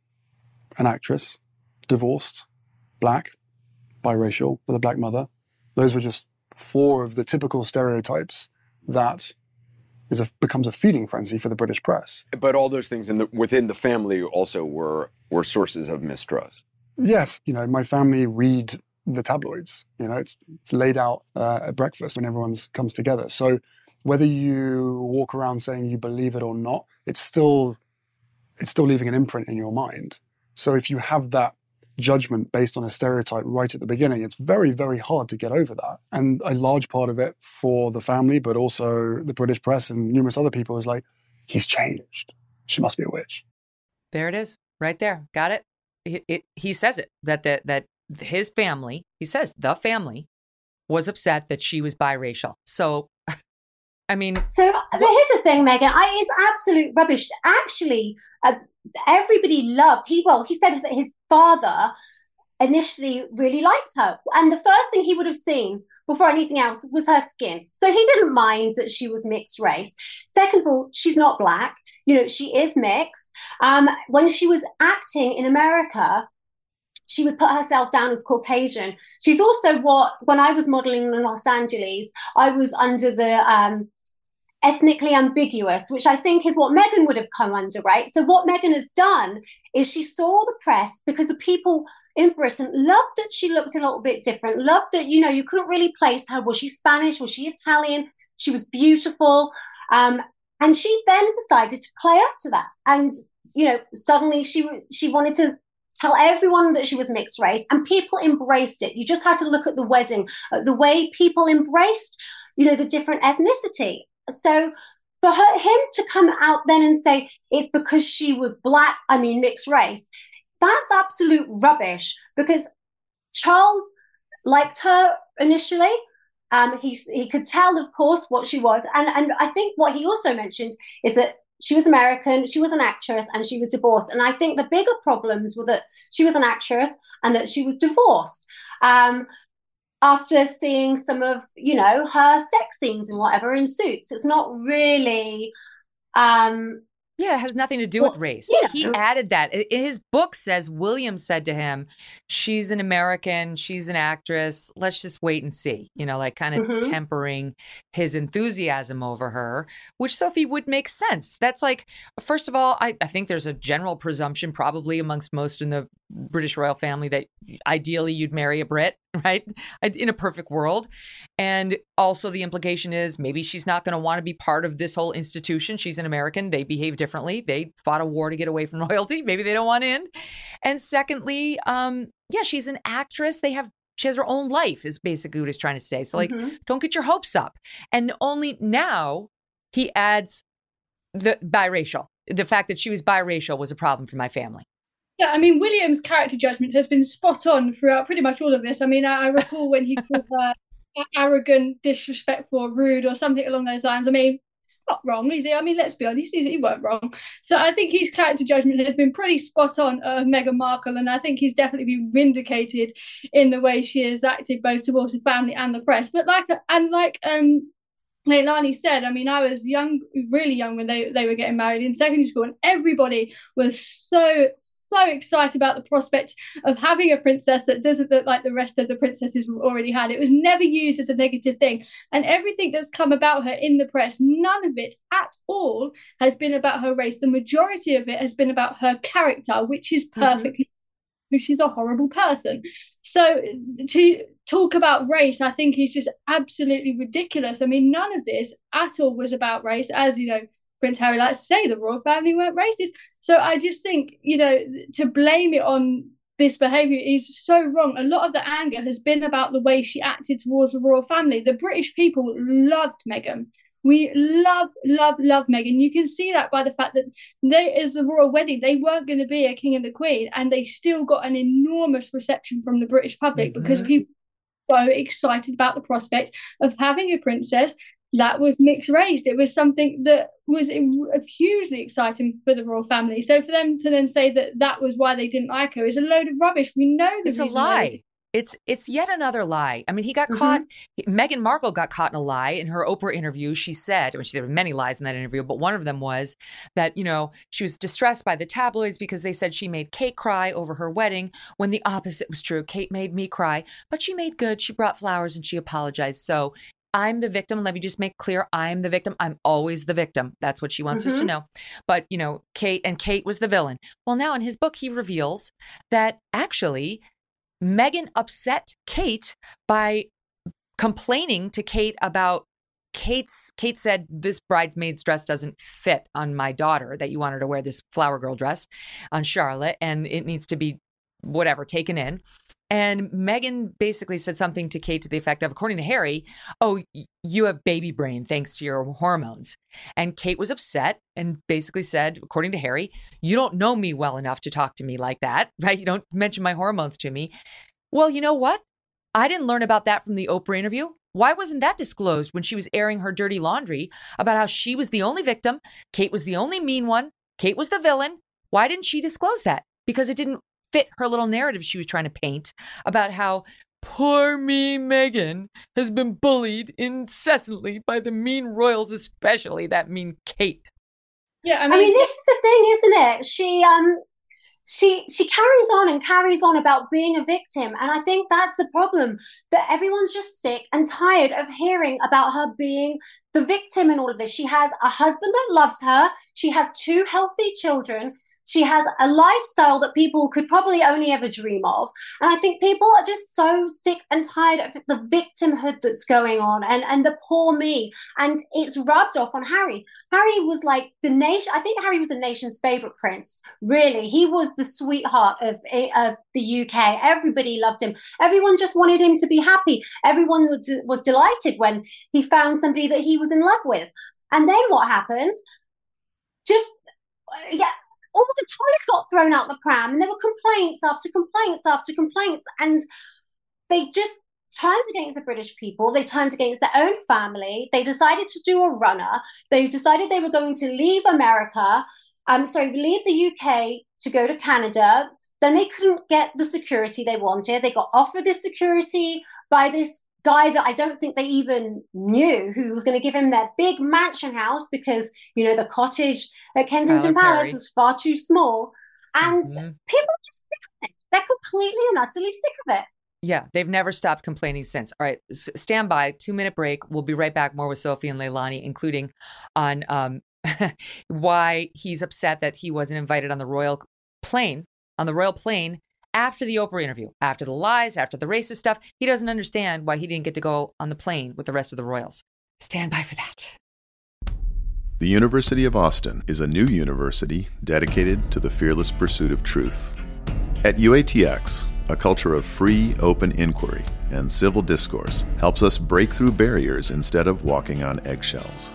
an actress, divorced, black, biracial, with a black mother. Those were just four of the typical stereotypes that becomes a feeding frenzy for the British press. But all those things within the family also were sources of mistrust. Yes. You know, my family read the tabloids. You know, it's laid out at breakfast when everyone comes together. So whether you walk around saying you believe it or not, it's still leaving an imprint in your mind. So if you have that judgment based on a stereotype right at the beginning, it's very, very hard to get over that. And a large part of it for the family, but also the British press and numerous other people, is like, he's changed. She must be a witch. There it is. Right there. Got it? He says it, that his family, he says the family, was upset that she was biracial. So, So here's the thing, Meghan. It's absolute rubbish. Actually, everybody loved he said that his father initially really liked her, and the first thing he would have seen before anything else was her skin, so he didn't mind that she was mixed race. Second of all, she's not black, she is mixed. When she was acting in America, she would put herself down as Caucasian. She's also when I was modeling in Los Angeles, I was under the ethnically ambiguous, which I think is what Meghan would have come under, right? So what Meghan has done is she saw the press, because the people in Britain loved that she looked a little bit different, loved that, you couldn't really place her. Was she Spanish? Was she Italian? She was beautiful. And she then decided to play up to that. And, suddenly she wanted to tell everyone that she was mixed race, and people embraced it. You just had to look at the wedding, the way people embraced, the different ethnicity. So for him to come out then and say it's because she was black, mixed race, that's absolute rubbish, because Charles liked her initially. He could tell, of course, what she was. And I think what he also mentioned is that she was American, she was an actress, and she was divorced. And I think the bigger problems were that she was an actress and that she was divorced. After seeing some of, her sex scenes and whatever in Suits, it's not really... it has nothing to do with race. Yeah. He added that. His book says William said to him, she's an American, she's an actress, let's just wait and see, tempering his enthusiasm over her, which, Sophie, would make sense. That's like, first of all, I think there's a general presumption probably amongst most in the British royal family that ideally you'd marry a Brit, right? In a perfect world. And also the implication is maybe she's not going to want to be part of this whole institution. She's an American. They behave differently. They fought a war to get away from royalty. Maybe they don't want in. And secondly, yeah, she's an actress. She has her own life is basically what he's trying to say. So like, don't get your hopes up. And only now he adds the biracial. The fact that she was biracial was a problem for my family. Yeah, I mean, William's character judgment has been spot on throughout pretty much all of this. I mean, I recall when he called her arrogant, disrespectful, rude or something along those lines. I mean, it's not wrong, is he? I mean, let's be honest, he weren't wrong. So I think his character judgment has been pretty spot on of Meghan Markle, and I think he's definitely been vindicated in the way she has acted both towards the family and the press. But like Leilani said, I mean, I was young, really young when they were getting married in secondary school, and everybody was so excited about the prospect of having a princess that doesn't look like the rest of the princesses we've already had. It was never used as a negative thing. And everything that's come about her in the press, none of it at all has been about her race. The majority of it has been about her character, which is perfectly, she's a horrible person. So to talk about race, I think is just absolutely ridiculous. I mean, none of this at all was about race. As you know, Prince Harry likes to say, the royal family weren't racist. So I just think, you know, to blame it on this behaviour is so wrong. A lot of the anger has been about the way she acted towards the royal family. The British people loved Meghan. We love Meghan. You can see that by the fact that as the royal wedding, they weren't going to be a king and the queen, and they still got an enormous reception from the British public because people were so excited about the prospect of having a princess that was mixed race. It was something that was hugely exciting for the royal family. So for them to then say that that was why they didn't like her is a load of rubbish. We know it's a lie. It's yet another lie. I mean, he got caught. Meghan Markle got caught in a lie in her Oprah interview. She said, I mean, there were many lies in that interview, but one of them was that, you know, she was distressed by the tabloids because they said she made Kate cry over her wedding when the opposite was true. Kate made me cry, but she made good. She brought flowers and she apologized. So I'm the victim. Let me just make clear. I'm the victim. I'm always the victim. That's what she wants us to know. But, you know, Kate was the villain. Well, now in his book, he reveals that actually Meghan upset Kate by complaining to Kate about Kate said, this bridesmaid's dress doesn't fit on my daughter, that you wanted to wear this flower girl dress on Charlotte, and it needs to be whatever, taken in. And Meghan basically said something to Kate to the effect of, according to Harry, oh, you have baby brain thanks to your hormones. And Kate was upset and basically said, according to Harry, you don't know me well enough to talk to me like that, right? You don't mention my hormones to me. Well, you know what? I didn't learn about that from the Oprah interview. Why wasn't that disclosed when she was airing her dirty laundry about how she was the only victim? Kate was the only mean one. Kate was the villain. Why didn't she disclose that? Because it didn't fit her little narrative she was trying to paint about how poor me Meghan has been bullied incessantly by the mean royals, especially that mean Kate. Yeah, I mean this is the thing, isn't it? She carries on about being a victim, and I think that's the problem, that everyone's just sick and tired of hearing about her being the victim in all of this. She has a husband that loves her. She has two healthy children. She has a lifestyle that people could probably only ever dream of. And I think people are just so sick and tired of the victimhood that's going on and the poor me. And it's rubbed off on Harry. Harry was like the nation. I think Harry was the nation's favorite prince, really. He was the sweetheart of the UK. Everybody loved him. Everyone just wanted him to be happy. Everyone was delighted when he found somebody that he was in love with. And then what happened? All the toys got thrown out the pram, and there were complaints after complaints after complaints, and they just turned against the British people. They turned against their own family. They decided to do a runner. They decided they were going to leave America, leave the UK to go to Canada. Then they couldn't get the security they wanted. They got offered this security by this guy that I don't think they even knew, who was going to give him their big mansion house because, you know, the cottage at Kensington Palace was far too small. And people are just sick of it. They're completely and utterly sick of it. Yeah, they've never stopped complaining since. All right, stand by. 2-minute break. We'll be right back. More with Sophie and Leilani, including on why he's upset that he wasn't invited on the royal plane. after the Oprah interview, after the lies, after the racist stuff, he doesn't understand why he didn't get to go on the plane with the rest of the royals. Stand by for that. The University of Austin is a new university dedicated to the fearless pursuit of truth. At UATX, a culture of free, open inquiry and civil discourse helps us break through barriers instead of walking on eggshells.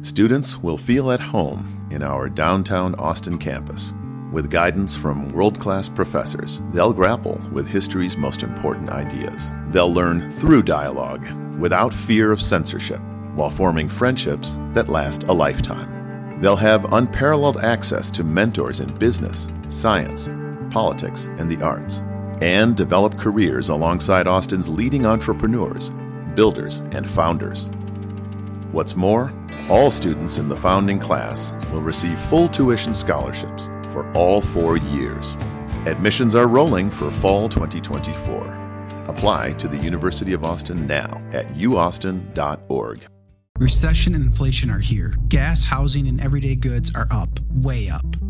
Students will feel at home in our downtown Austin campus. With guidance from world-class professors, they'll grapple with history's most important ideas. They'll learn through dialogue, without fear of censorship, while forming friendships that last a lifetime. They'll have unparalleled access to mentors in business, science, politics, and the arts, and develop careers alongside Austin's leading entrepreneurs, builders, and founders. What's more, all students in the founding class will receive full tuition scholarships for all 4 years. Admissions are rolling for fall 2024. Apply to the University of Austin now at uaustin.org. Recession and inflation are here. Gas, housing, and everyday goods are up, way up.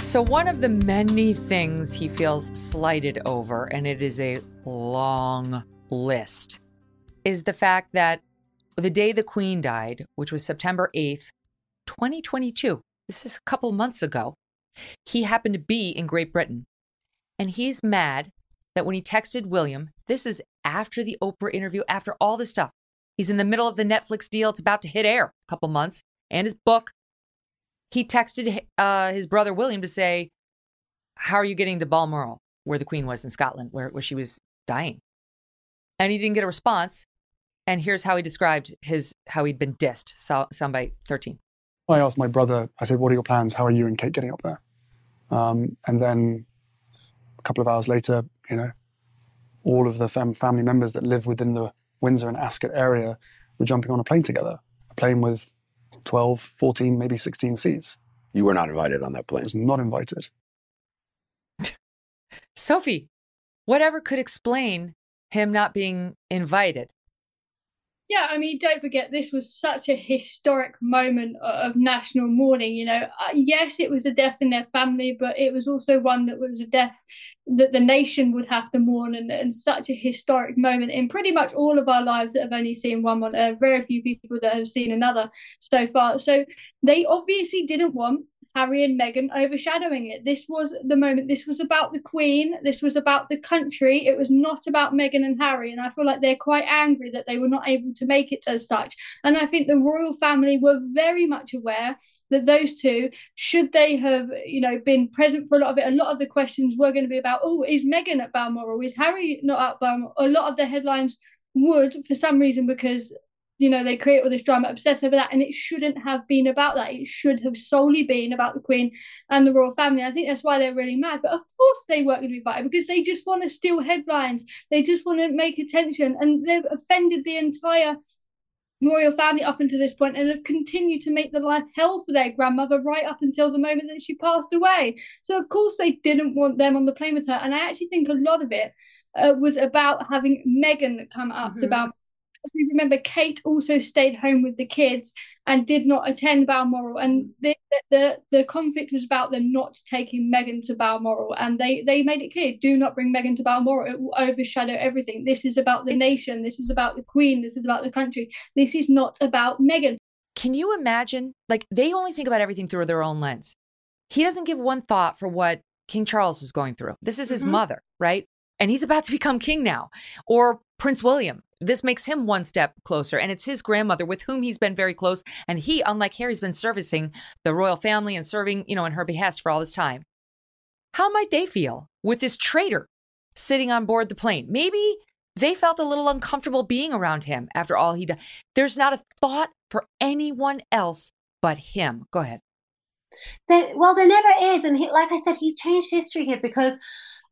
So one of the many things he feels slighted over, and it is a long list, is the fact that the day the Queen died, which was September 8th, 2022, this is a couple months ago, he happened to be in Great Britain. And he's mad that when he texted William, this is after the Oprah interview, after all this stuff, he's in the middle of the Netflix deal, it's about to hit air, a couple months, and his book. He texted his brother William to say, how are you getting to Balmoral, where the Queen was in Scotland, where she was dying? And he didn't get a response. And here's how he described how he'd been dissed, soundbite 13. I asked my brother, I said, what are your plans? How are you and Kate getting up there? And then a couple of hours later, you know, all of the family members that live within the Windsor and Ascot area were jumping on a plane together, a plane with 12, 14, maybe 16 seats. You were not invited on that plane. I was not invited. Sophie, whatever could explain him not being invited? Yeah, I mean, don't forget, this was such a historic moment of national mourning. You know, yes, it was the death in their family, but it was also one that was a death that the nation would have to mourn, and such a historic moment in pretty much all of our lives that have only seen one monarch, very few people that have seen another so far. So they obviously didn't want Harry and Meghan overshadowing it. This was the moment. This was about the Queen. This was about the country. It was not about Meghan and Harry. And I feel like they're quite angry that they were not able to make it as such. And I think the royal family were very much aware that those two, should they have, you know, been present for a lot of it, a lot of the questions were going to be about, oh, is Meghan at Balmoral? Is Harry not at Balmoral? A lot of the headlines would, for some reason, because you know, they create all this drama, obsessed over that, and it shouldn't have been about that. It should have solely been about the Queen and the royal family. I think that's why they're really mad. But of course they weren't going to be invited, because they just want to steal headlines. They just want to make attention, and they've offended the entire royal family up until this point, and have continued to make the life hell for their grandmother right up until the moment that she passed away. So of course they didn't want them on the plane with her, and I actually think a lot of it was about having Meghan come up to Balmoral. As we remember, Kate also stayed home with the kids and did not attend Balmoral. And the conflict was about them not taking Meghan to Balmoral. And they made it clear, do not bring Meghan to Balmoral. It will overshadow everything. This is about the nation. This is about the Queen. This is about the country. This is not about Meghan. Can you imagine? Like, they only think about everything through their own lens. He doesn't give one thought for what King Charles was going through. This is his mother, right? and he's about to become king now, or Prince William. This makes him one step closer, and it's his grandmother with whom he's been very close. And he, unlike Harry, has been servicing the royal family and serving, you know, in her behest for all this time. How might they feel with this traitor sitting on board the plane? Maybe they felt a little uncomfortable being around him after all he done. There's not a thought for anyone else but him. Go ahead. Well, there never is. And he, like I said, he's changed history here because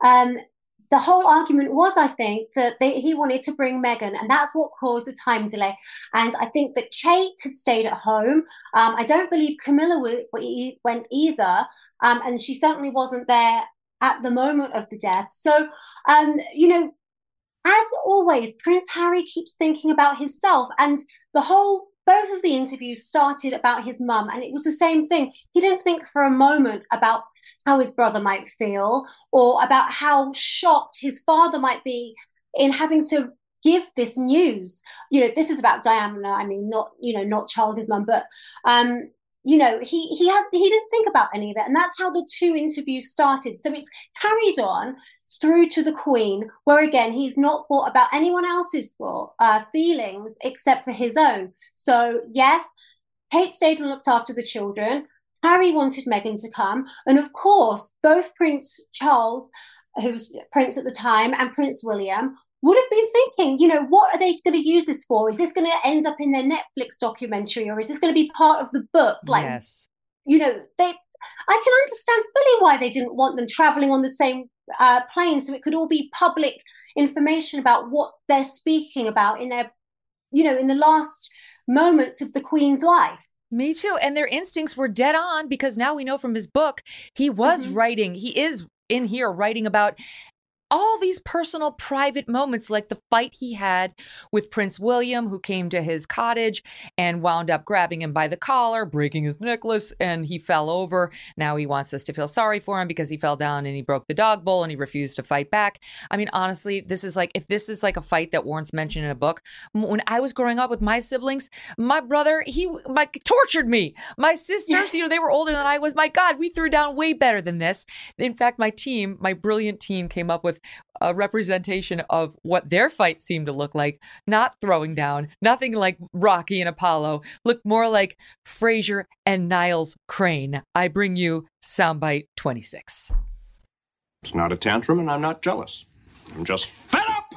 the whole argument was, I think, that he wanted to bring Meghan, and that's what caused the time delay. And I think that Kate had stayed at home. I don't believe Camilla went either, and she certainly wasn't there at the moment of the death. So, you know, as always, Prince Harry keeps thinking about himself, and the whole both of the interviews started about his mum, and it was the same thing. He didn't think for a moment about how his brother might feel or about how shocked his father might be in having to give this news. You know, this is about Diana. I mean, not, you know, not Charles's mum, but, you know, he didn't think about any of it. And that's how the two interviews started. So it's carried on through to the Queen, where again, he's not thought about anyone else's feelings except for his own. So yes, Kate stayed and looked after the children. Harry wanted Meghan to come. And of course, both Prince Charles, who was Prince at the time, and Prince William would have been thinking, you know, what are they going to use this for? Is this going to end up in their Netflix documentary, or is this going to be part of the book? Like, yes. You know, I can understand fully why they didn't want them traveling on the same plane, so it could all be public information about what they're speaking about in their, you know, in the last moments of the Queen's life. Me too. And their instincts were dead on, because now we know from his book, he was writing, he is in here writing about all these personal private moments, like the fight he had with Prince William, who came to his cottage and wound up grabbing him by the collar, breaking his necklace, and he fell over. Now he wants us to feel sorry for him because he fell down and he broke the dog bowl and he refused to fight back. I mean, honestly, this is like, if this is like a fight that warrants mention in a book, when I was growing up with my siblings, my brother, he tortured me. My sister, you know, they were older than I was. My God, we threw down way better than this. In fact, my brilliant team came up with a representation of what their fight seemed to look like, not throwing down, nothing like Rocky and Apollo, looked more like Frasier and Niles Crane. I bring you soundbite 26. It's not a tantrum, and I'm not jealous. I'm just fed up!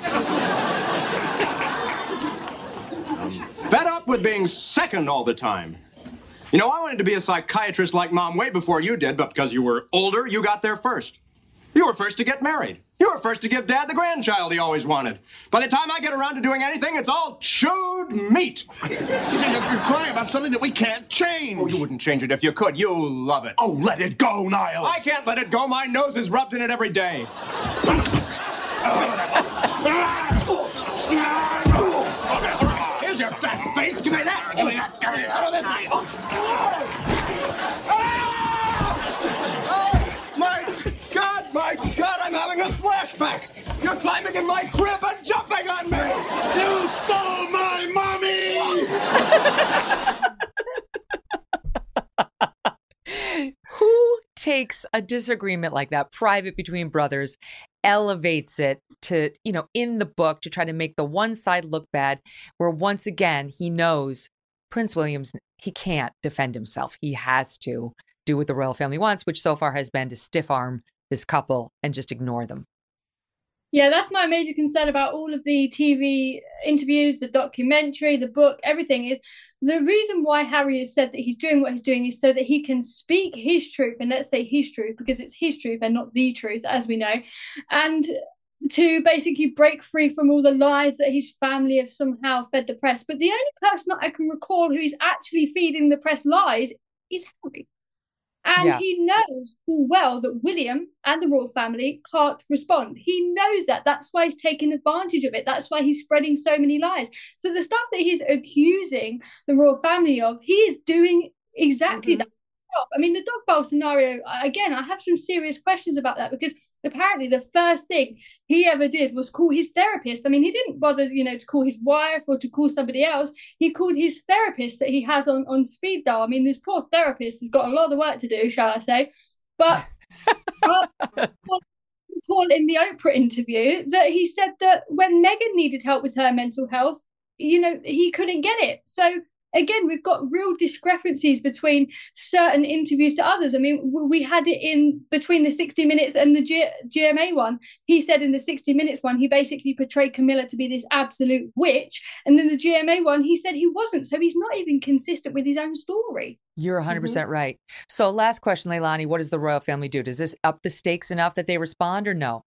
I'm fed up with being second all the time. You know, I wanted to be a psychiatrist like Mom way before you did, but because you were older, you got there first. You were first to get married. You were first to give Dad the grandchild he always wanted. By the time I get around to doing anything, it's all chewed meat. You're crying about something that we can't change. Oh, you wouldn't change it if you could. You love it. Oh, let it go, Niles. I can't let it go. My nose is rubbed in it every day. Here's your fat face. Give me that. Give me that. Give me that. Oh, this. A flashback. You're climbing in my crib and jumping on me. You stole my mommy. Who takes a disagreement like that, private between brothers, elevates it to, you know, in the book to try to make the one side look bad, where once again, he knows Prince William's, he can't defend himself. He has to do what the royal family wants, which so far has been to stiff arm this couple and just ignore them. Yeah, that's my major concern about all of the TV interviews, the documentary, the book, everything is the reason why Harry has said that he's doing what he's doing is so that he can speak his truth. And let's say his truth, because it's his truth and not the truth, as we know. And to basically break free from all the lies that his family have somehow fed the press. But the only person that I can recall who is actually feeding the press lies is Harry. And he knows full well that William and the royal family can't respond. He knows that. That's why he's taking advantage of it. That's why he's spreading so many lies. So the stuff that he's accusing the royal family of, he is doing exactly that. I mean, the dog bowl scenario, again, I have some serious questions about that, because apparently the first thing he ever did was call his therapist. I mean, he didn't bother, you know, to call his wife or to call somebody else. He called his therapist that he has on speed dial. I mean, this poor therapist has got a lot of work to do, shall I say. But recall in the Oprah interview that he said that when Meghan needed help with her mental health, you know, he couldn't get it. So again, we've got real discrepancies between certain interviews to others. I mean, we had it in between the 60 Minutes and the GMA one. He said in the 60 Minutes one, he basically portrayed Camilla to be this absolute witch. And then the GMA one, he said he wasn't. So he's not even consistent with his own story. You're 100% right. So last question, Leilani, what does the royal family do? Does this up the stakes enough that they respond or no?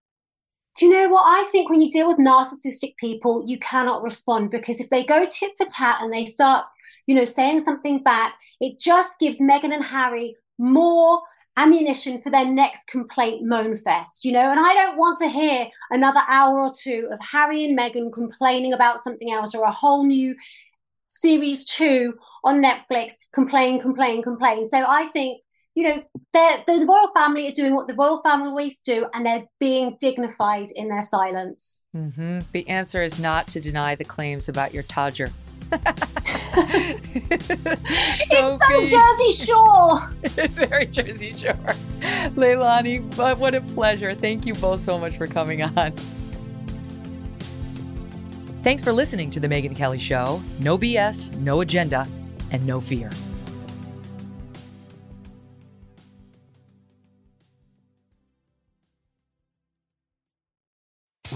Do you know what? I think when you deal with narcissistic people, you cannot respond, because if they go tit for tat and they start, you know, saying something back, it just gives Meghan and Harry more ammunition for their next complaint moan fest, you know, and I don't want to hear another hour or two of Harry and Meghan complaining about something else, or a whole new series 2 on Netflix, complain. So I think, you know, the royal family are doing what the royal family always do, and they're being dignified in their silence. The answer is not to deny the claims about your Todger. It's so Jersey Shore. It's very Jersey Shore. Leilani, but what a pleasure. Thank you both so much for coming on. Thanks for listening to The Megyn Kelly Show. No BS, no agenda, and no fear.